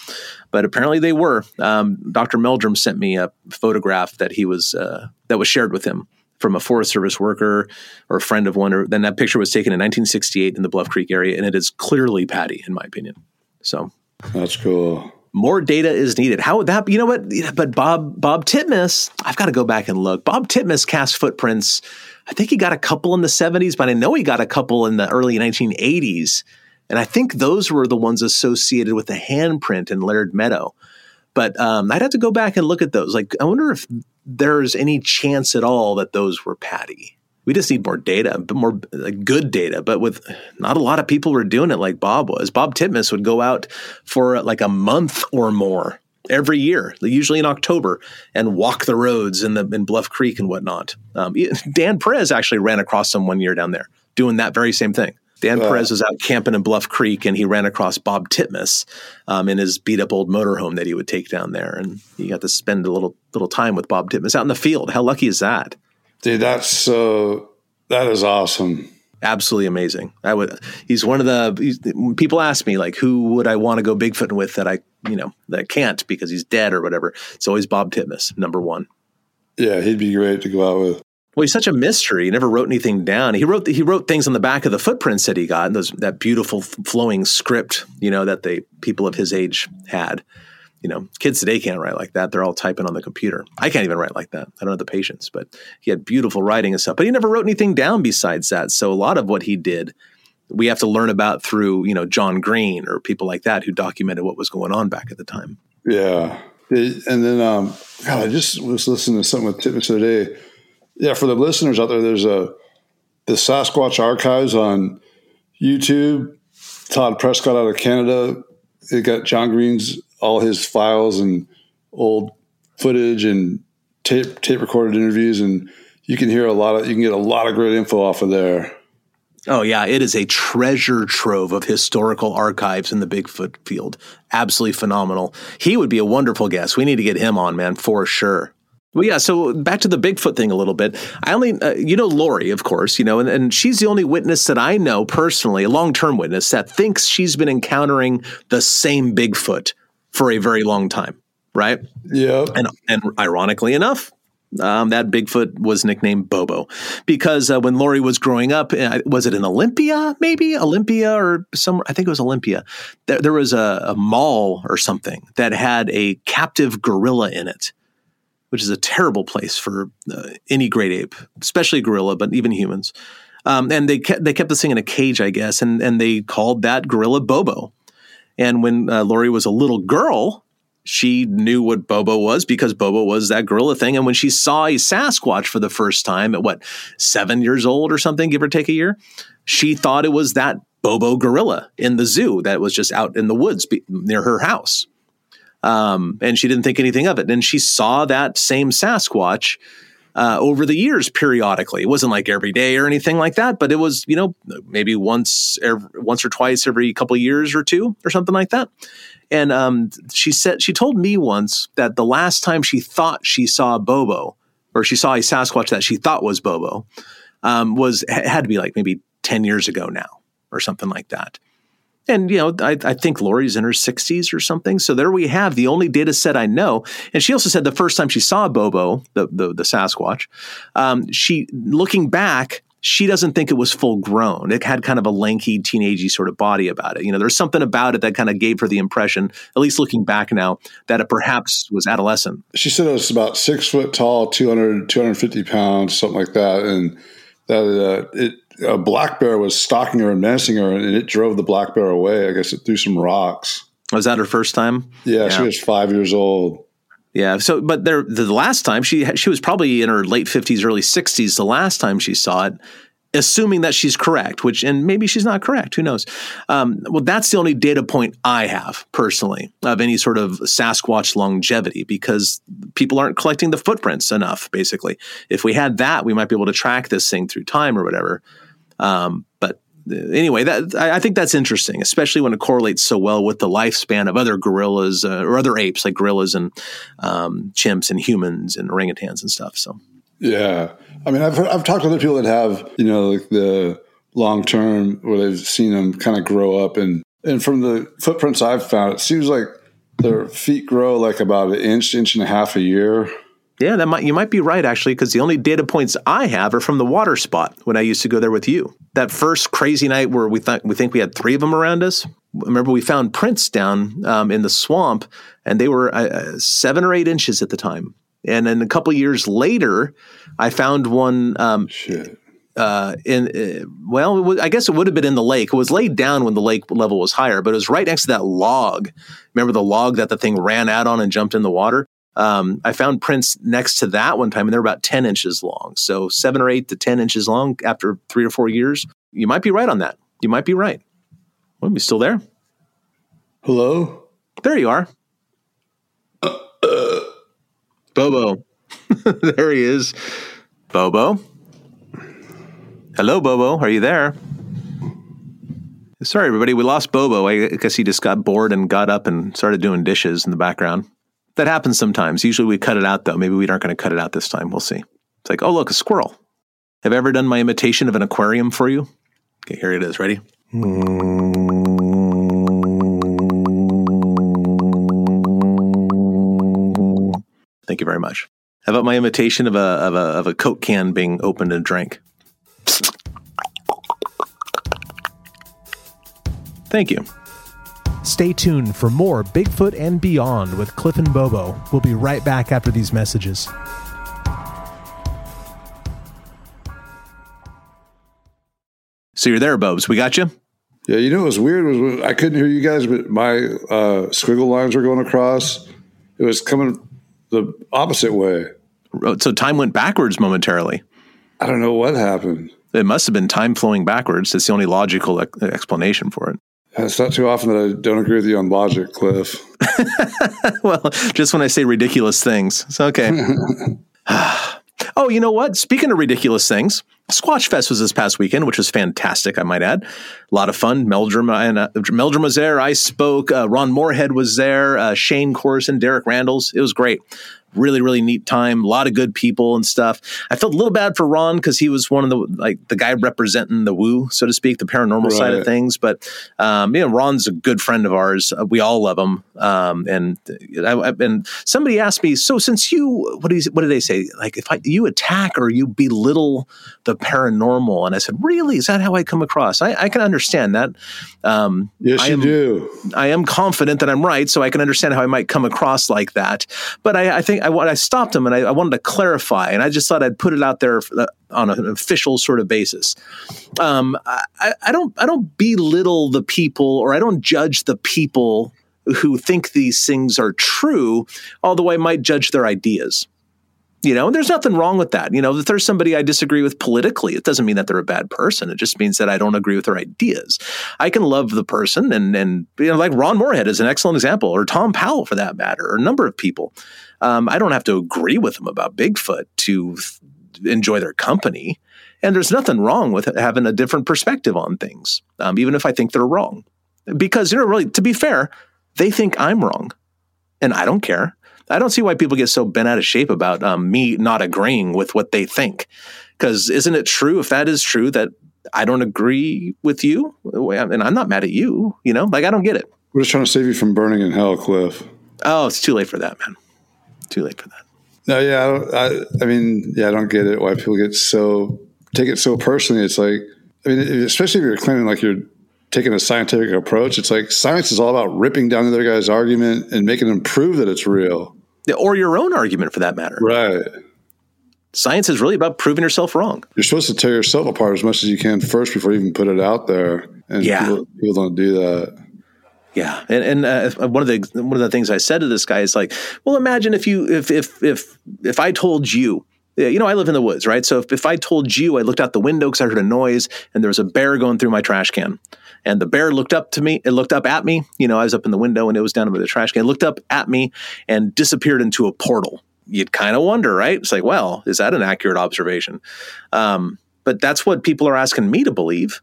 But apparently they were. Um, Doctor Meldrum sent me a photograph that he was uh, that was shared with him from a Forest Service worker or a friend of one. Or, then that picture was taken in nineteen sixty-eight in the Bluff Creek area, and it is clearly Patty, in my opinion. So that's cool. More data is needed. How would that be? You know what? But Bob, Bob Titmus, I've got to go back and look. Bob Titmus cast footprints. I think he got a couple in the seventies, but I know he got a couple in the early nineteen eighties. And I think those were the ones associated with the handprint in Laird Meadow. But um, I'd have to go back and look at those. Like, I wonder if there's any chance at all that those were Patty. we just need more data, but more like, good data. But with not a lot of people were doing it like Bob was. Bob Titmus would go out for like a month or more every year, usually in October, and walk the roads in the in Bluff Creek and whatnot. Um, Dan Perez actually ran across him one year down there doing that very same thing. Dan uh, Perez was out camping in Bluff Creek, and he ran across Bob Titmus um, in his beat-up old motorhome that he would take down there, and he got to spend a little little time with Bob Titmus out in the field. How lucky is that? Dude, that's uh, that is awesome. Absolutely amazing. I would. He's one of the people ask me like, who would I want to go Bigfooting with that I you know that I can't because he's dead or whatever. It's always Bob Titmus, number one. Yeah, he'd be great to go out with. Well, he's such a mystery. He never wrote anything down. He wrote he wrote things on the back of the footprints that he got, and those that beautiful flowing script, you know, that the people of his age had. You know, kids today can't write like that. They're all typing on the computer. I can't even write like that. I don't have the patience. But he had beautiful writing and stuff. But he never wrote anything down besides that. So a lot of what he did, we have to learn about through, you know, John Green or people like that who documented what was going on back at the time. Yeah, and then um, God, I just was listening to something with Titmus the other day. Yeah, for the listeners out there, there's a the Sasquatch Archives on YouTube. Todd Prescott out of Canada, it got John Green's all his files and old footage and tape tape recorded interviews, and you can hear a lot of you can get a lot of great info off of there. Oh yeah, it is a treasure trove of historical archives in the Bigfoot field. Absolutely phenomenal. He would be a wonderful guest. We need to get him on, man, for sure. Well, yeah, so back to the Bigfoot thing a little bit. I only, uh, you know, Lori, of course, you know, and, and she's the only witness that I know personally, a long-term witness, that thinks she's been encountering the same Bigfoot for a very long time, right? Yeah. And, and ironically enough, um, that Bigfoot was nicknamed Bobo because uh, when Lori was growing up, was it in Olympia, maybe? Olympia or somewhere, I think it was Olympia. There, there was a, a mall or something that had a captive gorilla in it, which is a terrible place for uh, any great ape, especially gorilla, but even humans. Um, and they kept, they kept this thing in a cage, I guess, and, and they called that gorilla Bobo. And when uh, Lori was a little girl, she knew what Bobo was because Bobo was that gorilla thing. And when she saw a Sasquatch for the first time at, what, seven years old or something, give or take a year, she thought it was that Bobo gorilla in the zoo that was just out in the woods be- near her house. Um, and she didn't think anything of it. And she saw that same Sasquatch uh, over the years periodically. It wasn't like every day or anything like that, but it was, you know, maybe once, every, once or twice every couple of years or two or something like that. And um, she said she told me once that the last time she thought she saw Bobo, or she saw a Sasquatch that she thought was Bobo, um, was had to be like maybe ten years ago now or something like that. And, you know, I, I think Lori's in her sixties or something. So there we have the only data set I know. And she also said the first time she saw Bobo, the the, the Sasquatch, um, she looking back, she doesn't think it was full grown. It had kind of a lanky, teenagey sort of body about it. You know, there's something about it that kind of gave her the impression, at least looking back now, that it perhaps was adolescent. She said it was about six foot tall, two hundred, two hundred fifty pounds, something like that. And that uh, it... a black bear was stalking her and menacing her, and it drove the black bear away. I guess it threw some rocks. Was that her first time? Yeah, yeah. She was five years old. Yeah. So, but there, the last time she she was probably in her late fifties, early sixties. The last time she saw it, assuming that she's correct, which and maybe she's not correct. Who knows? Um, well, that's the only data point I have personally of any sort of Sasquatch longevity because people aren't collecting the footprints enough. Basically, if we had that, we might be able to track this thing through time or whatever. Um, but anyway, that, I, I think that's interesting, especially when it correlates so well with the lifespan of other gorillas uh, or other apes like gorillas and um, chimps and humans and orangutans and stuff. So, yeah, I mean, I've heard, I've talked to other people that have, you know, like the long term where they've seen them kind of grow up, and and from the footprints I've found, it seems like their feet grow like about an inch, inch and a half a year. Yeah, that might you might be right, actually, because the only data points I have are from the water spot when I used to go there with you. That first crazy night where we thought we think we had three of them around us. Remember, we found prints down um, in the swamp, and they were uh, seven or eight inches at the time. And then a couple years later, I found one. Um, Shit. Uh, in uh, well, it was, I guess it would have been in the lake. It was laid down when the lake level was higher, but it was right next to that log. Remember the log that the thing ran out on and jumped in the water? Um, I found prints next to that one time, and they're about ten inches long. So seven or eight to ten inches long after three or four years. You might be right on that. You might be right. Well, are we still there? Hello? There you are. Uh, uh. Bobo. There he is. Bobo. Hello, Bobo. Are you there? Sorry, everybody. We lost Bobo. I guess he just got bored and got up and started doing dishes in the background. That happens sometimes. Usually we cut it out, though. Maybe we aren't going to cut it out this time. We'll see. It's like, oh, look, a squirrel. Have I ever done my imitation of an aquarium for you? Okay, here it is. Ready? Thank you very much. How about my imitation of a of a, of a Coke can being opened and drank? Thank you. Stay tuned for more Bigfoot and Beyond with Cliff and Bobo. We'll be right back after these messages. So you're there, Bobs. We got you? Yeah, you know what was weird was I couldn't hear you guys, but my uh, squiggle lines were going across. It was coming the opposite way. So time went backwards momentarily. I don't know what happened. It must have been time flowing backwards. That's the only logical ex- explanation for it. It's not too often that I don't agree with you on logic, Cliff. Well, just when I say ridiculous things. It's okay. Oh, you know what? Speaking of ridiculous things, Squatch Fest was this past weekend, which was fantastic, I might add. A lot of fun. Meldrum, and, uh, Meldrum was there. I spoke. Uh, Ron Moorhead was there. Uh, Shane Corson, Derek Randalls. It was great. Really, really neat time. A lot of good people and stuff. I felt a little bad for Ron because he was one of the like the guy representing the woo, so to speak, the paranormal right. side of things. But um, you know, Ron's a good friend of ours. We all love him. Um, and I, and somebody asked me, so since you, what do you, what do they say? Like if I, you attack or you belittle the paranormal, and I said, really, is that how I come across? I, I can understand that. Um, yes, I am, you do. I am confident that I'm right, so I can understand how I might come across like that. But I, I think. I, I stopped him and I, I wanted to clarify, and I just thought I'd put it out there the, on an official sort of basis. Um, I, I don't, I don't belittle the people, or I don't judge the people who think these things are true, although I might judge their ideas. You know, and there's nothing wrong with that. You know, if there's somebody I disagree with politically, it doesn't mean that they're a bad person. It just means that I don't agree with their ideas. I can love the person, and and you know, like Ron Moorhead is an excellent example, or Tom Powell for that matter, or a number of people. Um, I don't have to agree with them about Bigfoot to f- enjoy their company. And there's nothing wrong with having a different perspective on things, um, even if I think they're wrong. Because, you know, really, to be fair, they think I'm wrong, and I don't care. I don't see why people get so bent out of shape about um, me not agreeing with what they think. Because isn't it true, if that is true, that I don't agree with you? And I'm not mad at you, you know? Like, I don't get it. We're just trying to save you from burning in hell, Cliff. Oh, it's too late for that, man. Too late for that. No, yeah. I, don't, I, I mean, yeah, I don't get it why people get so, take it so personally. It's like, I mean, especially if you're claiming like you're taking a scientific approach, it's like science is all about ripping down the other guy's argument and making them prove that it's real. Or your own argument for that matter. Right. Science is really about proving yourself wrong. You're supposed to tear yourself apart as much as you can first before you even put it out there. And yeah. people, people don't do that. Yeah. And, and uh, one of the, one of the things I said to this guy is like, well, imagine if you, if, if, if, if I told you, you know, I live in the woods, right? So if, if I told you, I looked out the window because I heard a noise and there was a bear going through my trash can, and the bear looked up to me, it looked up at me, you know, I was up in the window and it was down by the trash can, it looked up at me and disappeared into a portal. You'd kind of wonder, right? It's like, well, is that an accurate observation? Um, but that's what people are asking me to believe.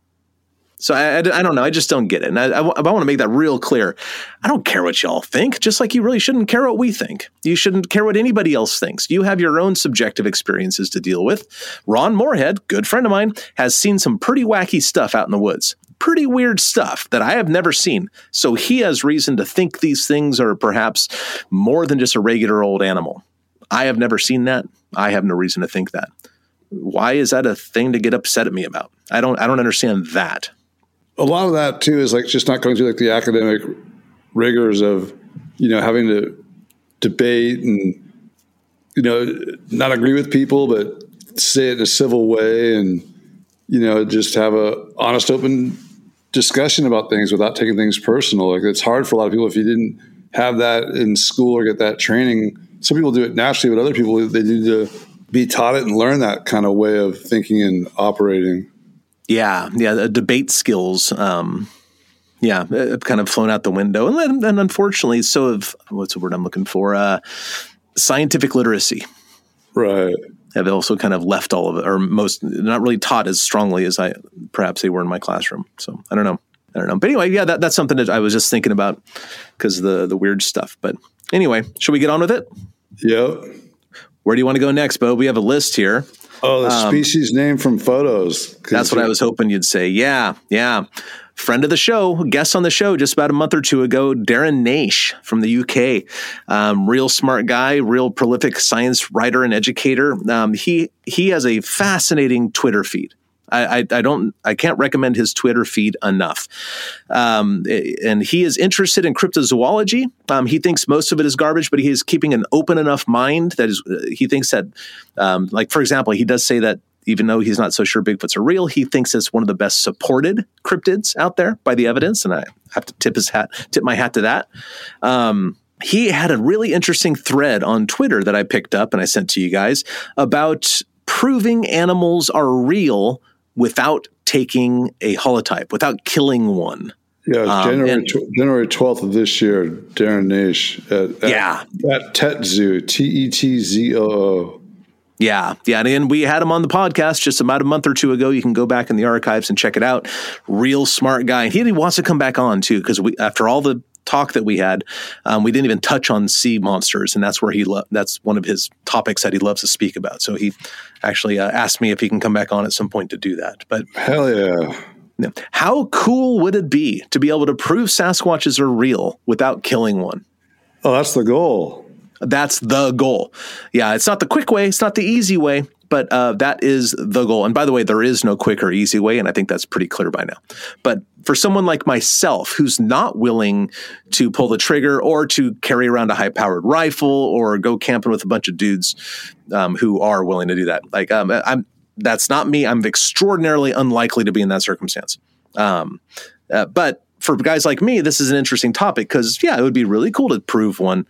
So I, I, I don't know. I just don't get it. And I, I, I want to make that real clear. I don't care what y'all think, just like you really shouldn't care what we think. You shouldn't care what anybody else thinks. You have your own subjective experiences to deal with. Ron Moorhead, good friend of mine, has seen some pretty wacky stuff out in the woods. Pretty weird stuff that I have never seen. So he has reason to think these things are perhaps more than just a regular old animal. I have never seen that. I have no reason to think that. Why is that a thing to get upset at me about? I don't, I don't understand that. A lot of that too is like just not going through like the academic rigors of, you know, having to debate and, you know, not agree with people, but say it in a civil way and, you know, just have a honest, open discussion about things without taking things personal. Like it's hard for a lot of people if you didn't have that in school or get that training some people do it naturally, but other people, they need to be taught it and learn that kind of way of thinking and operating. Yeah. Yeah. The debate skills. Um, yeah. Kind of flown out the window. And then, and unfortunately, so have, what's the word I'm looking for? Uh, scientific literacy. Right. Have also kind of left all of it, or most, not really taught as strongly as I perhaps they were in my classroom. So I don't know. I don't know. But anyway, yeah, that, that's something that I was just thinking about because of the, the weird stuff. But anyway, should we get on with it? Yep. Where do you want to go next, Bo? We have a list here. Oh, the um, species name from photos. That's what I was hoping you'd say. Yeah, yeah. Friend of the show, guest on the show just about a month or two ago, Darren Naish from the U K. Um, real smart guy, real prolific science writer and educator. Um, he he has a fascinating Twitter feed. I, I, I don't, I can't recommend his Twitter feed enough. Um, and he is interested in cryptozoology. Um, he thinks most of it is garbage, but he is keeping an open enough mind that is, he thinks that, um, like, for example, he does say that even though he's not so sure Bigfoots are real, he thinks it's one of the best supported cryptids out there by the evidence. And I have to tip his hat, tip my hat to that. Um, he had a really interesting thread on Twitter that I picked up and I sent to you guys about proving animals are real without taking a holotype, without killing one. Yeah, um, January and, tw- January twelfth of this year, Darren Naish at, at, yeah. at Tetzoo, T E T Z O O. Yeah, yeah, and we had him on the podcast just about a month or two ago. You can go back in the archives and check it out. Real smart guy. And he wants to come back on, too, because we, after all the talk that we had, um, we didn't even touch on sea monsters, and that's where he lo- that's one of his topics that he loves to speak about. So he actually uh, asked me if he can come back on at some point to do that. But hell yeah. No. How cool would it be to be able to prove Sasquatches are real without killing one? Oh, that's the goal. That's the goal. Yeah, it's not the quick way, it's not the easy way, but uh, that is the goal. And by the way, there is no quick or easy way, and I think that's pretty clear by now. But for someone like myself who's not willing to pull the trigger or to carry around a high-powered rifle or go camping with a bunch of dudes um, who are willing to do that, like um, I'm that's not me. I'm extraordinarily unlikely to be in that circumstance. Um, uh, but for guys like me, this is an interesting topic because, yeah, it would be really cool to prove one.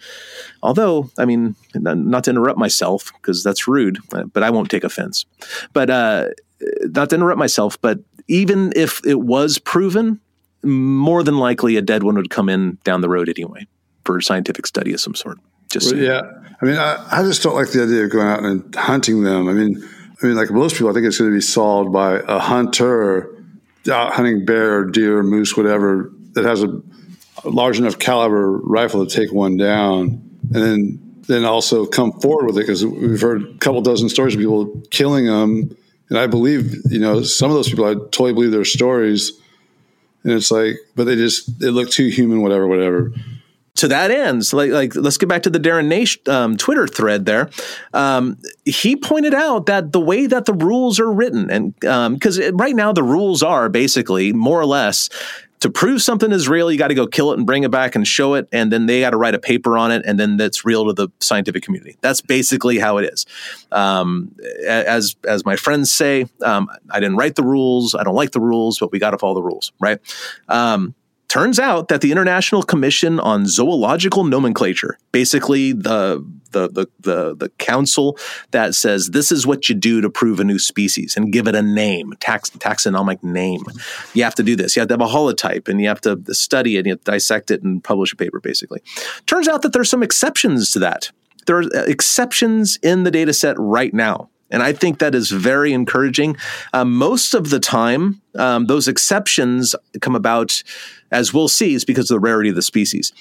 Although, I mean, not to interrupt myself because that's rude, but I won't take offense. But uh, not to interrupt myself, but even if it was proven, more than likely a dead one would come in down the road anyway for scientific study of some sort. Just well, yeah. I mean, I, I just don't like the idea of going out and hunting them. I mean, I mean, like most people, I think it's going to be solved by a hunter out hunting bear, deer, moose, whatever, that has a large enough caliber rifle to take one down, and then then also come forward with it, because we've heard a couple dozen stories of people killing them, and I believe, you know, some of those people, I totally believe their stories, and it's like, but they just, they look too human, whatever, whatever. To that end, so like, like, let's get back to the Darren Naish um, Twitter thread there. Um, he pointed out that the way that the rules are written, and because um, right now the rules are basically more or less to prove something is real, you got to go kill it and bring it back and show it, and then they got to write a paper on it, and then that's real to the scientific community. That's basically how it is. Um, as as my friends say, um, I didn't write the rules. I don't like the rules, but we got to follow the rules, right? Um, Turns out that the International Commission on Zoological Nomenclature, basically the, the the the the council that says this is what you do to prove a new species and give it a name, tax, taxonomic name. You have to do this. You have to have a holotype, and you have to study it, and you have to dissect it and publish a paper, basically. Turns out that there's some exceptions to that. There are exceptions in the data set right now. And I think that is very encouraging. Um, most of the time, um, those exceptions come about, as we'll see, is because of the rarity of the species.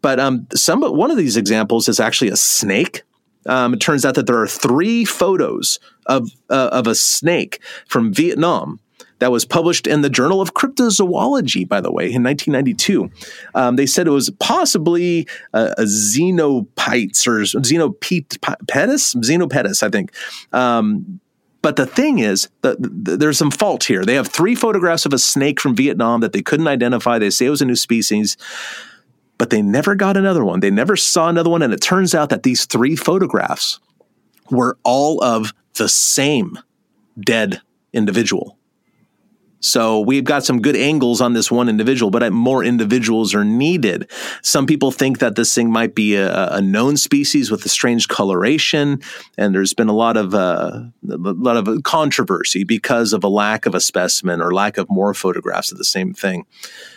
But um, some, one of these examples is actually a snake. Um, it turns out that there are three photos of uh, of a snake from Vietnam that was published in the Journal of Cryptozoology, by the way, in nineteen ninety-two. Um, they said it was possibly a, a Xenopetis or Xenopetis, Xenopetis, I think. Um, but the thing is, the, the, there's some fault here. They have three photographs of a snake from Vietnam that they couldn't identify. They say it was a new species, but they never got another one. They never saw another one. And it turns out that these three photographs were all of the same dead individual. So we've got some good angles on this one individual, but more individuals are needed. Some people think that this thing might be a, a known species with a strange coloration, and there's been a lot of uh, a lot of controversy because of a lack of a specimen or lack of more photographs of the same thing.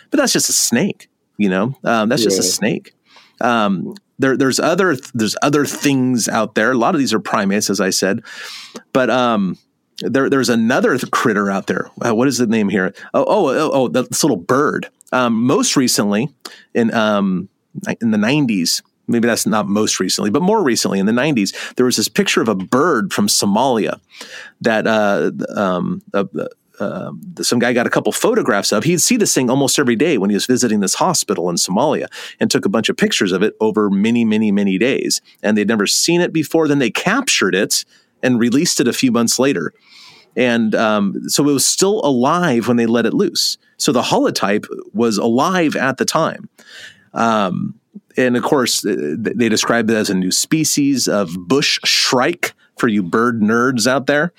But that's just a snake, you know. Um, that's yeah. just a snake. Um, there, there's other there's other things out there. A lot of these are primates, as I said, but. Um, There, there's another th- critter out there. Uh, what is the name here? Oh, oh, oh, oh this little bird. Um, most recently, in um, in the nineties, maybe that's not most recently, but more recently in the nineties, there was this picture of a bird from Somalia that uh, um, uh, uh, some guy got a couple photographs of. He'd see this thing almost every day when he was visiting this hospital in Somalia, and took a bunch of pictures of it over many, many, many days. And they'd never seen it before. Then they captured it and released it a few months later. And um, so it was still alive when they let it loose. So the holotype was alive at the time. Um, and of course, they described it as a new species of bush shrike for you bird nerds out there.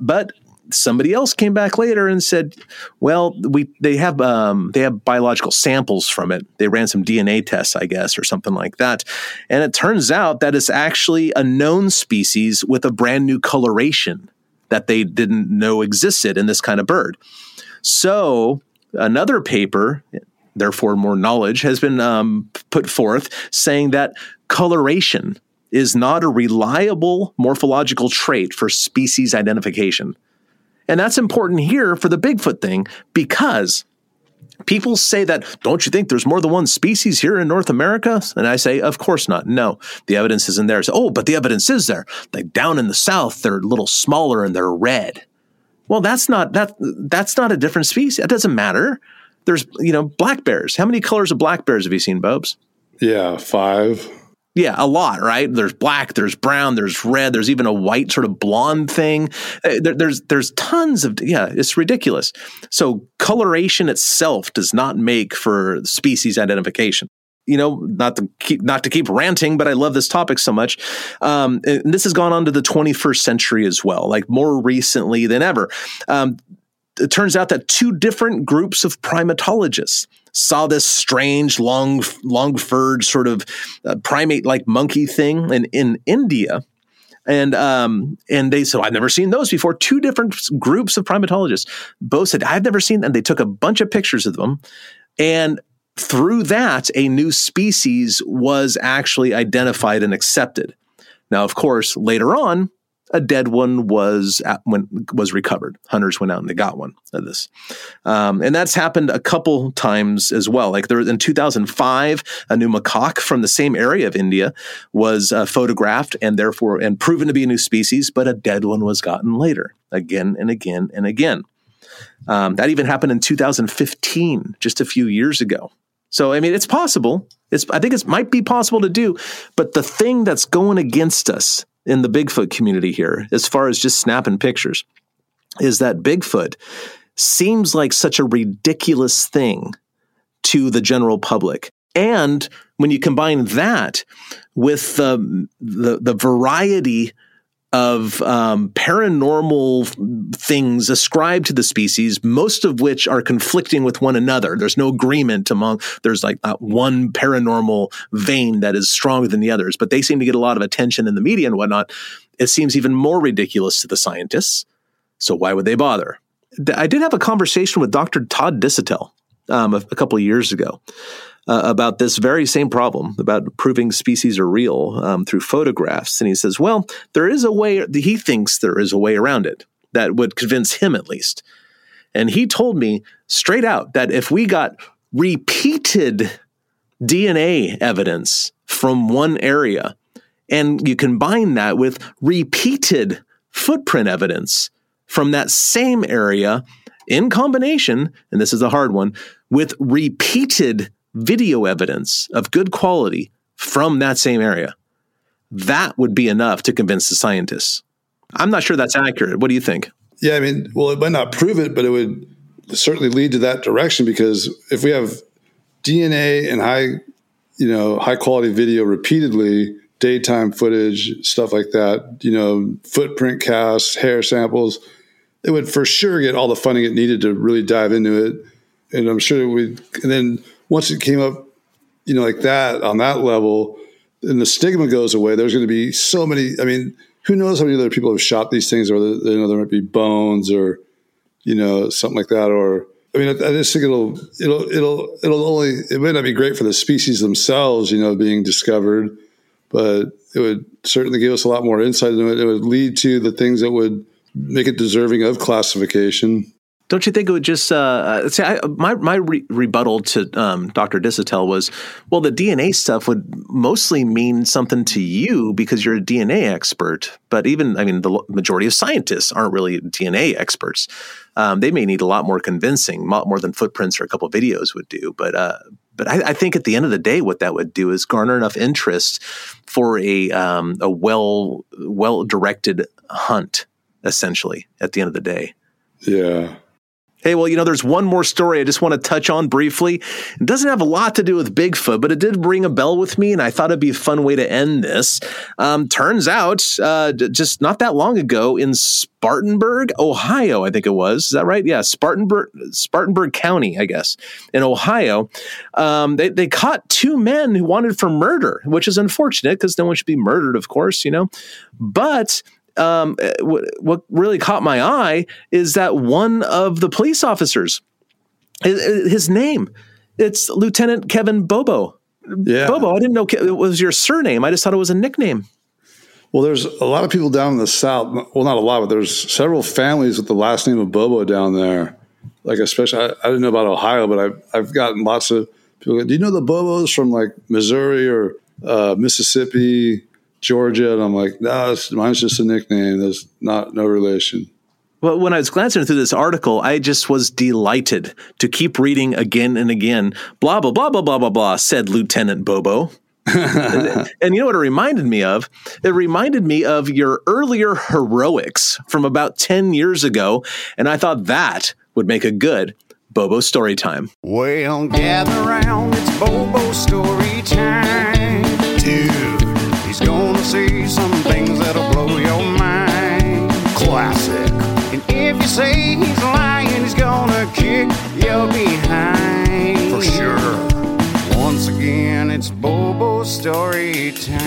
But somebody else came back later and said, well, we they have um, they have biological samples from it. They ran some D N A tests, I guess, or something like that. And it turns out that it's actually a known species with a brand new coloration that they didn't know existed in this kind of bird. So another paper, therefore more knowledge, has been um, put forth saying that coloration is not a reliable morphological trait for species identification. And that's important here for the Bigfoot thing, because people say that, don't you think there's more than one species here in North America? And I say, of course not. No, the evidence isn't there. So, oh, but the evidence is there. Like down in the South, they're a little smaller and they're red. Well, that's not that. That's not a different species. That doesn't matter. There's, you know, black bears. How many colors of black bears have you seen, Bobes? Yeah, five. Yeah, a lot, right? There's black, there's brown, there's red, there's even a white sort of blonde thing. There, there's there's tons of, yeah, it's ridiculous. So coloration itself does not make for species identification. You know, not to keep not to keep ranting, but I love this topic so much. Um, and this has gone on to the twenty-first century as well, like more recently than ever. Um, it turns out that two different groups of primatologists saw this strange, long, long-furred sort of uh, primate-like monkey thing in, in India. And um, and they said, I've never seen those before. Two different groups of primatologists both said, I've never seen them. They took a bunch of pictures of them. And through that, a new species was actually identified and accepted. Now, of course, later on, a dead one was at, when, was recovered. Hunters went out and they got one of this. Um, and that's happened a couple times as well. Like there, in two thousand five, a new macaque from the same area of India was uh, photographed and therefore and proven to be a new species, but a dead one was gotten later, again and again and again. Um, that even happened in two thousand fifteen, just a few years ago. So, I mean, it's possible. It's I think it might be possible to do, but the thing that's going against us in the Bigfoot community here, as far as just snapping pictures, is that Bigfoot seems like such a ridiculous thing to the general public. And when you combine that with um, the, the variety of um, paranormal things ascribed to the species, most of which are conflicting with one another. There's no agreement among, there's like not one paranormal vein that is stronger than the others, but they seem to get a lot of attention in the media and whatnot. It seems even more ridiculous to the scientists. So why would they bother? I did have a conversation with Doctor Todd Dissitel um, a, a couple of years ago Uh, about this very same problem, about proving species are real um, through photographs. And he says, well, there is a way, he thinks there is a way around it that would convince him at least. And he told me straight out that if we got repeated D N A evidence from one area, and you combine that with repeated footprint evidence from that same area in combination, and this is a hard one, with repeated video evidence of good quality from that same area, that would be enough to convince the scientists. I'm not sure that's accurate. What do you think? Yeah, I mean, well, it might not prove it, but it would certainly lead to that direction, because if we have D N A and high, you know, high quality video repeatedly, daytime footage, stuff like that, you know, footprint casts, hair samples, it would for sure get all the funding it needed to really dive into it. And I'm sure we, and then once it came up, you know, like that on that level, and the stigma goes away, there's going to be so many, I mean, who knows how many other people have shot these things, or, the, you know, there might be bones or, you know, something like that. Or, I mean, I, I just think it'll, it'll, it'll, it'll only, it might not be great for the species themselves, you know, being discovered, but it would certainly give us a lot more insight into it. It would lead to the things that would make it deserving of classification. Don't you think it would just uh, – see, I, my, my re- rebuttal to um, Doctor Dissatel was, well, the D N A stuff would mostly mean something to you because you're a D N A expert. But even – I mean, the majority of scientists aren't really D N A experts. Um, they may need a lot more convincing, a lot more than footprints or a couple of videos would do. But uh, but I, I think at the end of the day, what that would do is garner enough interest for a um, a well, well-directed hunt, essentially, at the end of the day. Yeah. Hey, well, you know, there's one more story I just want to touch on briefly. It doesn't have a lot to do with Bigfoot, but it did ring a bell with me, and I thought it'd be a fun way to end this. Um, turns out, uh, d- just not that long ago in Spartanburg, Ohio, I think it was. Is that right? Yeah, Spartanburg, Spartanburg County, I guess, in Ohio. Um, they, they caught two men who wanted for murder, which is unfortunate because no one should be murdered, of course, you know. But... Um, what, what really caught my eye is that one of the police officers, his, his name, it's Lieutenant Kevin Bobo. Yeah. Bobo, I didn't know it was your surname. I just thought it was a nickname. Well, there's a lot of people down in the South. Well, not a lot, but there's several families with the last name of Bobo down there. Like, especially, I, I didn't know about Ohio, but I've, I've gotten lots of people. Do you know the Bobos from like Missouri or uh, Mississippi? Georgia, and I'm like, no, mine's just a nickname. There's not no relation. Well, when I was glancing through this article, I just was delighted to keep reading again and again. Blah, blah, blah, blah, blah, blah, blah, said Lieutenant Bobo. and, and you know what it reminded me of? It reminded me of your earlier heroics from about ten years ago. And I thought that would make a good Bobo story time. Well, gather round, it's Bobo story time. Dude. He's gonna see some things that'll blow your mind. Classic. And if you say he's lying, he's gonna kick your behind. For sure. Once again, it's Bobo story time.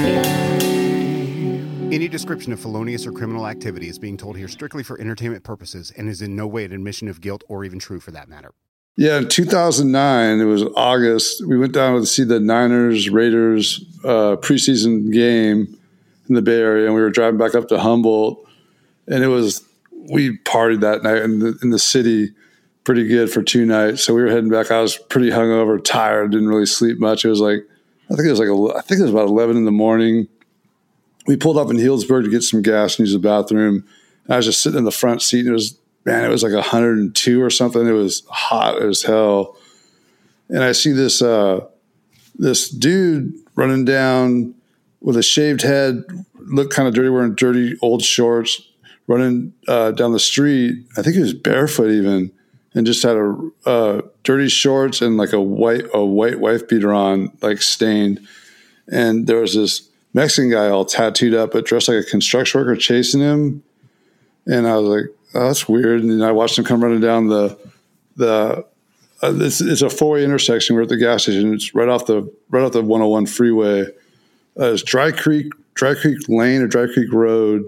Any description of felonious or criminal activity is being told here strictly for entertainment purposes and is in no way an admission of guilt or even true for that matter. Yeah, in two thousand nine, it was August, we went down to see the Niners, Raiders uh, preseason game in the Bay Area, and we were driving back up to Humboldt, and it was, we partied that night in the, in the city pretty good for two nights, so we were heading back. I was pretty hungover, tired, didn't really sleep much. It was like, I think it was like, I think it was about eleven in the morning. We pulled up in Healdsburg to get some gas and use the bathroom, and I was just sitting in the front seat, and it was Man, it was like one hundred two or something. It was hot as hell. And I see this uh, this dude running down with a shaved head, looked kind of dirty, wearing dirty old shorts, running uh, down the street. I think he was barefoot even, and just had a uh, dirty shorts and like a white a white wife beater on, like stained. And there was this Mexican guy all tattooed up but dressed like a construction worker chasing him. And I was like, oh, that's weird. And I watched him come running down the, the, uh, it's, it's a four-way intersection. We're at the gas station. It's right off the, right off the one oh one freeway. Uh, it's Dry Creek, Dry Creek Lane or Dry Creek Road.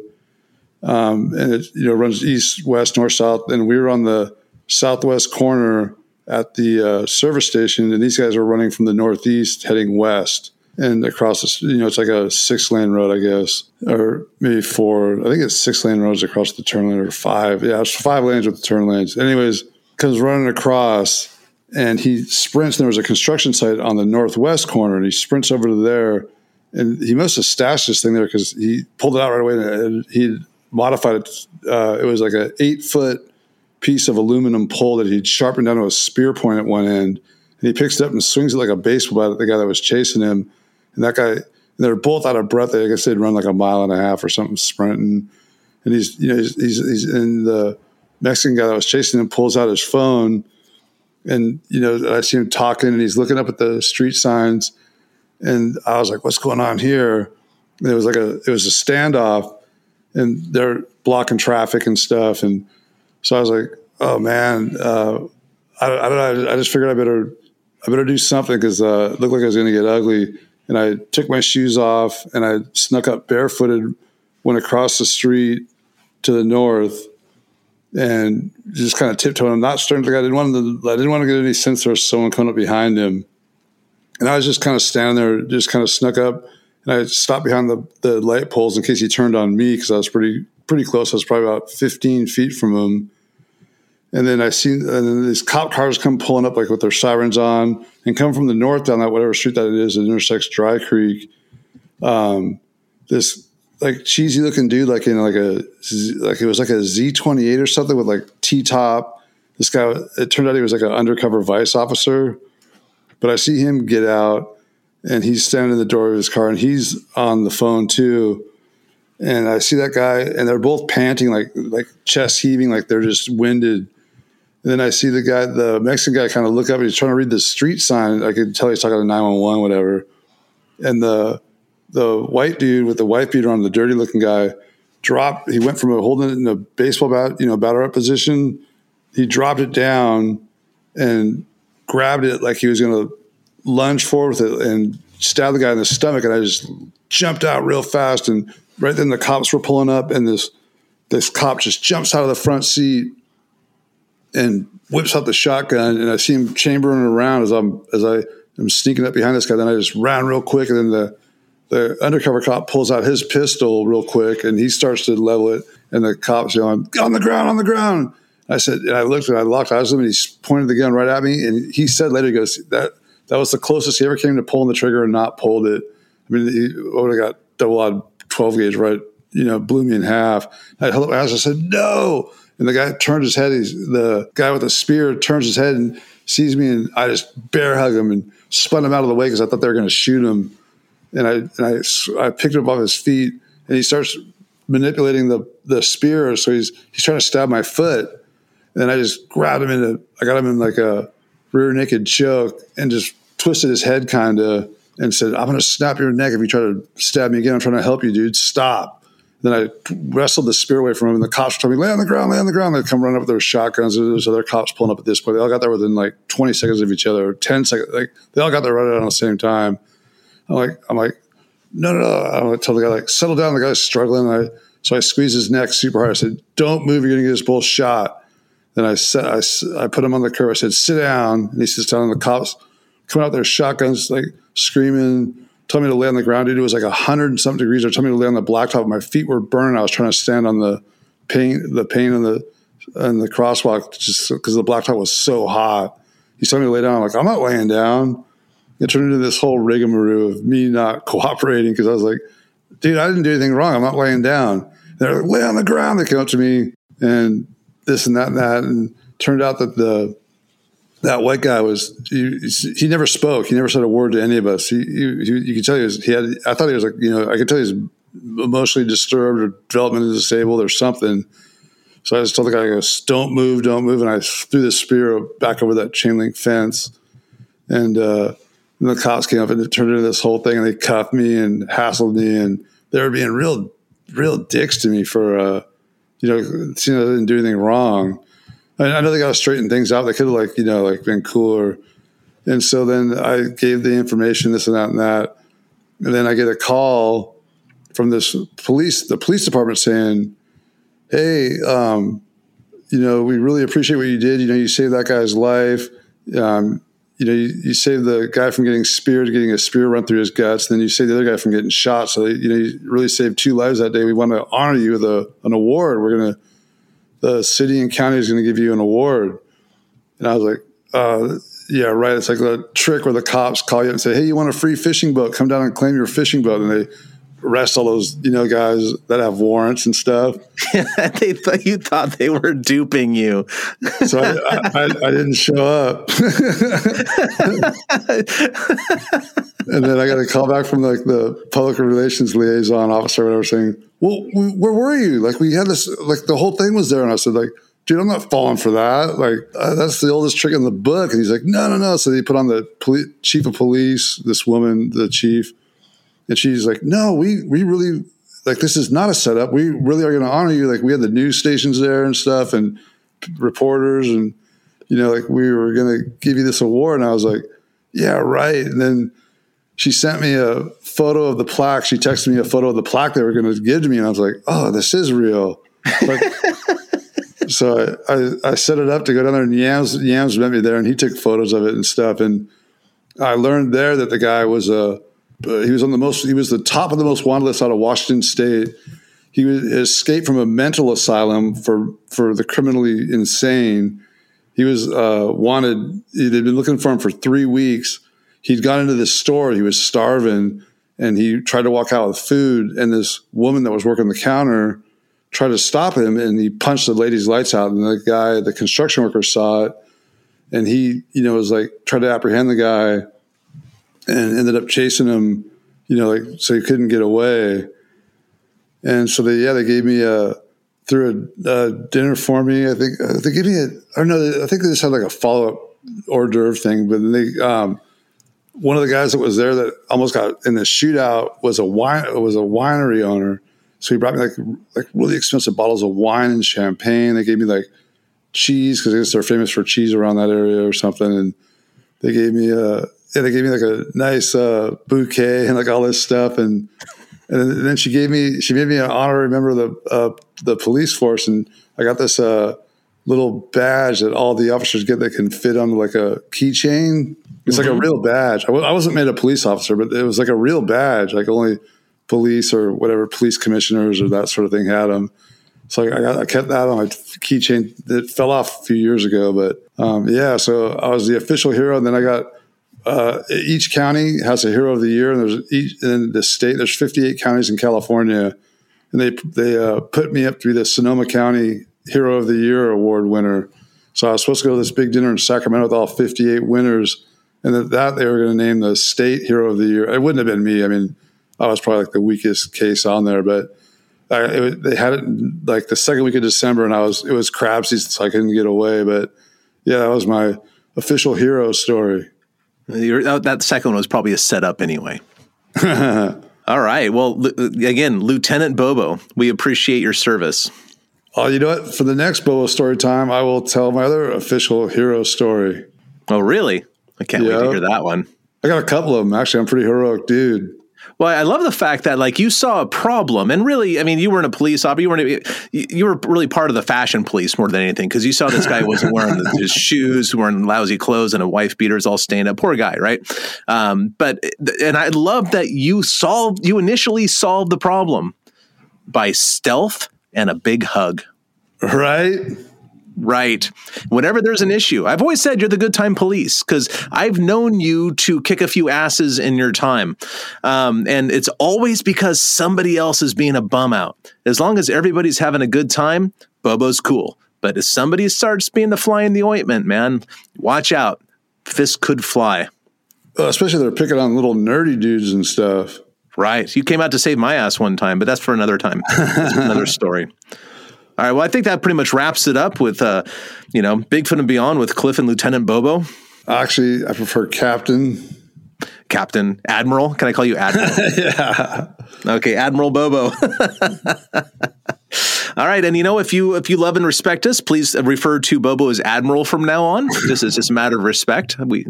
Um, and it, you know, runs east, west, north, south. And we were on the southwest corner at the uh, service station. And these guys were running from the northeast heading west and across the, you know, it's like a six lane road, I guess, or maybe four. I think it's six lane roads across the turn lane or five. Yeah, it's five lanes with the turn lanes. Anyways, comes running across and he sprints. And there was a construction site on the northwest corner and he sprints over to there. And he must have stashed this thing there because he pulled it out right away and he modified it. Uh, it was like an eight foot piece of aluminum pole that he'd sharpened down to a spear point at one end. And he picks it up and swings it like a baseball bat at the guy that was chasing him. And that guy, they're both out of breath. I guess they'd run like a mile and a half or something sprinting. And he's, you know, he's, he's, he's in the Mexican guy that was chasing him pulls out his phone. And, you know, I see him talking and he's looking up at the street signs. And I was like, what's going on here? And it was like a, it was a standoff and they're blocking traffic and stuff. And So I was like, oh man, uh, I, I don't know. I just figured I better, I better do something because uh, it looked like I was going to get ugly. And I took my shoes off and I snuck up barefooted, went across the street to the north, and just kind of tiptoed. I'm not starting to. I didn't want to. I didn't want to get any sense there was someone coming up behind him. And I was just kind of standing there, just kind of snuck up, and I stopped behind the, the light poles in case he turned on me because I was pretty pretty close. I was probably about fifteen feet from him. And then I seen and then these cop cars come pulling up like with their sirens on and come from the north down that whatever street that it is that intersects Dry Creek. Um, this like cheesy looking dude, like in like a like it was like a Z twenty-eight or something with like T-top. This guy, it turned out he was like an undercover vice officer. But I see him get out, and he's standing in the door of his car, and he's on the phone too. And I see that guy, and they're both panting, like like chest heaving, like they're just winded. And then I see the guy, the Mexican guy, kind of look up. He's trying to read the street sign. I could tell he's talking to nine one one, whatever. And the the white dude with the white beater on, the dirty looking guy, dropped. He went from a holding it in a baseball bat, you know, batter up position. He dropped it down, and grabbed it like he was going to lunge forward with it and stab the guy in the stomach. And I just jumped out real fast. And right then the cops were pulling up, and this this cop just jumps out of the front seat and whips out the shotgun. And I see him chambering around as I'm as I am sneaking up behind this guy. Then I just ran real quick, and then the the undercover cop pulls out his pistol real quick, and he starts to level it. And the cop's yelling, "On the ground! On the ground!" I said, and I looked and I locked eyes with him, and he pointed the gun right at me. And he said later, he goes, that that was the closest he ever came to pulling the trigger and not pulled it. I mean, he would have got double-odd twelve gauge right, you know, blew me in half. I held up my eyes and said, no. And the guy turned his head. He's, the guy with the spear turns his head and sees me, and I just bear hug him and spun him out of the way because I thought they were going to shoot him. And I and I, I picked him up off his feet, and he starts manipulating the, the spear. So he's he's trying to stab my foot. Then I just grabbed him in a, I got him in like a rear naked choke and just twisted his head kind of and said, I'm going to snap your neck if you try to stab me again. I'm trying to help you, dude. Stop. Then I wrestled the spear away from him, and the cops told me, lay on the ground, lay on the ground. They'd come running up with their shotguns, and there's other cops pulling up at this point. They all got there within like twenty seconds of each other, or ten seconds. Like they all got there right around the same time. I'm like, I'm like, no, no, no. I don't tell the guy, like, settle down. The guy's struggling. And I, so I squeezed his neck super hard. I said, don't move. You're going to get this bull shot. Then I, set, I, I put him on the curb. I said, sit down. And he sits down, and the cops coming out their shotguns, like screaming, telling me to lay on the ground. Dude, it was like a hundred and something degrees. They're telling me to lay on the blacktop. My feet were burning. I was trying to stand on the paint, the paint on the, on the crosswalk just because the blacktop was so hot. He's telling me to lay down. I'm like, I'm not laying down. It turned into this whole rigmarole of me not cooperating because I was like, dude, I didn't do anything wrong. I'm not laying down. They're like, lay on the ground. They came up to me and this and that and that, and turned out that the that white guy was he, he never spoke. He never said a word to any of us. He, he, he you could tell he was he had. I thought he was like you know I could tell he was emotionally disturbed or developmentally disabled or something. So I just told the guy, I goes, "Don't move, don't move," and I threw the spear back over that chain link fence, and uh, and the cops came up, and it turned into this whole thing, and they cuffed me and hassled me, and they were being real real dicks to me for. Uh, You know, seeing that I didn't do anything wrong. I, mean, I know they got to straighten things out. They could have, like, you know, like been cooler. And so then I gave the information, this and that and that. And then I get a call from this police, the police department saying, hey, um, you know, we really appreciate what you did. You know, you saved that guy's life. Um, you know, you, you saved the guy from getting speared, getting a spear run through his guts. Then you saved the other guy from getting shot. So, you know, you really saved two lives that day. We want to honor you with a, an award. We're going to, the city and county is going to give you an award. And I was like, uh, yeah, right. It's like the trick where the cops call you up and say, hey, you want a free fishing boat? Come down and claim your fishing boat. And they arrest all those, you know, guys that have warrants and stuff. They thought you thought they were duping you. So I, I, I, I didn't show up. And then I got a call back from like the public relations liaison officer, or whatever, saying, well, we, where were you? Like we had this, like the whole thing was there. And I said, like, dude, I'm not falling for that. Like uh, that's the oldest trick in the book. And he's like, no, no, no. So they put on the poli- chief of police, this woman, the chief, and she's like, no, we we really, like, this is not a setup. We really are going to honor you. Like, we had the news stations there and stuff, and reporters and, you know, like, we were going to give you this award. And I was like, yeah, right. And then she sent me a photo of the plaque. She texted me a photo of the plaque they were going to give to me. And I was like, oh, this is real. Like, so I, I, I set it up to go down there, and Yams, Yams met me there, and he took photos of it and stuff. And I learned there that the guy was a, he was on the most, he was the top of the most wanted list out of Washington State. He was, escaped from a mental asylum for, for the criminally insane. He was uh, wanted. They'd been looking for him for three weeks. He'd gone into this store. He was starving, and he tried to walk out with food. And this woman that was working the counter tried to stop him, and he punched the lady's lights out. And the guy, the construction worker, saw it, and he, you know, was like tried to apprehend the guy, and ended up chasing him, you know, like, so he couldn't get away. And so they, yeah, they gave me a. through a uh, dinner for me. I think they gave me a, I don't know, I think they just had like a follow-up hors d'oeuvre thing, but they, um, one of the guys that was there that almost got in the shootout was a wine, was a winery owner. So he brought me like, like really expensive bottles of wine and champagne. They gave me like cheese, cause I guess they're famous for cheese around that area or something. And they gave me a, yeah, they gave me like a nice uh, bouquet and like all this stuff. And, And then she gave me, she made me an honorary member of the uh, the police force, and I got this uh, little badge that all the officers get that can fit on like a keychain. It's mm-hmm. like a real badge. I, w- I wasn't made a police officer, but it was like a real badge. Like only police or whatever police commissioners or that sort of thing had them. So I, got, I kept that on my keychain. It fell off a few years ago, but um, yeah. So I was the official hero, and then I got. Uh, each county has a hero of the year, and there's each in the state. There's fifty-eight counties in California, and they they uh, put me up to be the Sonoma County Hero of the Year award winner. So I was supposed to go to this big dinner in Sacramento with all fifty-eight winners, and at that they were going to name the state Hero of the Year. It wouldn't have been me. I mean, I was probably like the weakest case on there, but I, it, they had it like the second week of December, and I was it was crab season, so I couldn't get away. But yeah, that was my official hero story. That second one was probably a setup anyway. All right. Well, again, Lieutenant Bobo, we appreciate your service. Oh, you know what? For the next Bobo story time, I will tell my other official hero story. Oh, really? I can't yeah. wait to hear that one. I got a couple of them. Actually, I'm a pretty heroic dude. Well, I love the fact that like you saw a problem, and really, I mean, you weren't a police officer. You weren't. You were really part of the fashion police more than anything, because you saw this guy wasn't wearing his shoes, wearing lousy clothes, and a wife beater's all stained up. Poor guy, right? Um, but and I love that you solved. You initially solved the problem by stealth and a big hug, right? Right. Whenever there's an issue, I've always said you're the good time police, because I've known you to kick a few asses in your time. Um, and it's always because somebody else is being a bum out. As long as everybody's having a good time, Bobo's cool. But if somebody starts being the fly in the ointment, man, watch out. Fist could fly. Well, especially they're picking on little nerdy dudes and stuff. Right. You came out to save my ass one time, but that's for another time. That's another story. All right. Well, I think that pretty much wraps it up with, uh, you know, Bigfoot and Beyond with Cliff and Lieutenant Bobo. Actually, I prefer Captain. Captain. Admiral. Can I call you Admiral? Yeah. Okay. Admiral Bobo. All right. And, you know, if you if you love and respect us, please refer to Bobo as Admiral from now on. This is just a matter of respect. We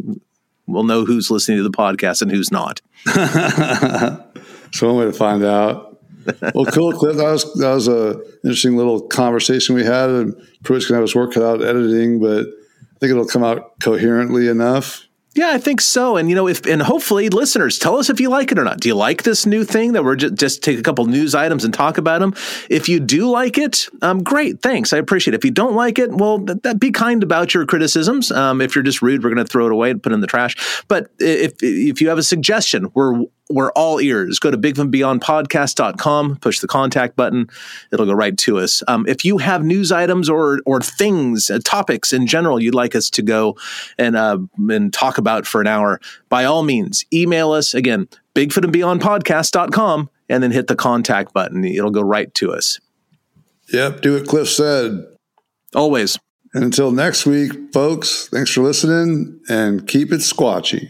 will know who's listening to the podcast and who's not. So one way to find out. Well, cool, Cliff. That was that was a interesting little conversation we had, and Pruitt's gonna have us work out editing, but I think it'll come out coherently enough. Yeah, I think so. And you know, if and hopefully, listeners, tell us if you like it or not. Do you like this new thing that we're just, just take a couple news items and talk about them? If you do like it, um, great, thanks, I appreciate it. If you don't like it, well, th- that be kind about your criticisms. Um, if you're just rude, we're gonna throw it away and put it in the trash. But if if you have a suggestion, we're We're all ears. Go to big from beyond podcast dot com, push the contact button. It'll go right to us. Um, if you have news items or or things, uh, topics in general you'd like us to go and uh, and talk about for an hour, by all means, email us. Again, bigfoot and beyond podcast dot com, and then hit the contact button. It'll go right to us. Yep, do what Cliff said. Always. And until next week, folks, thanks for listening, and keep it squatchy.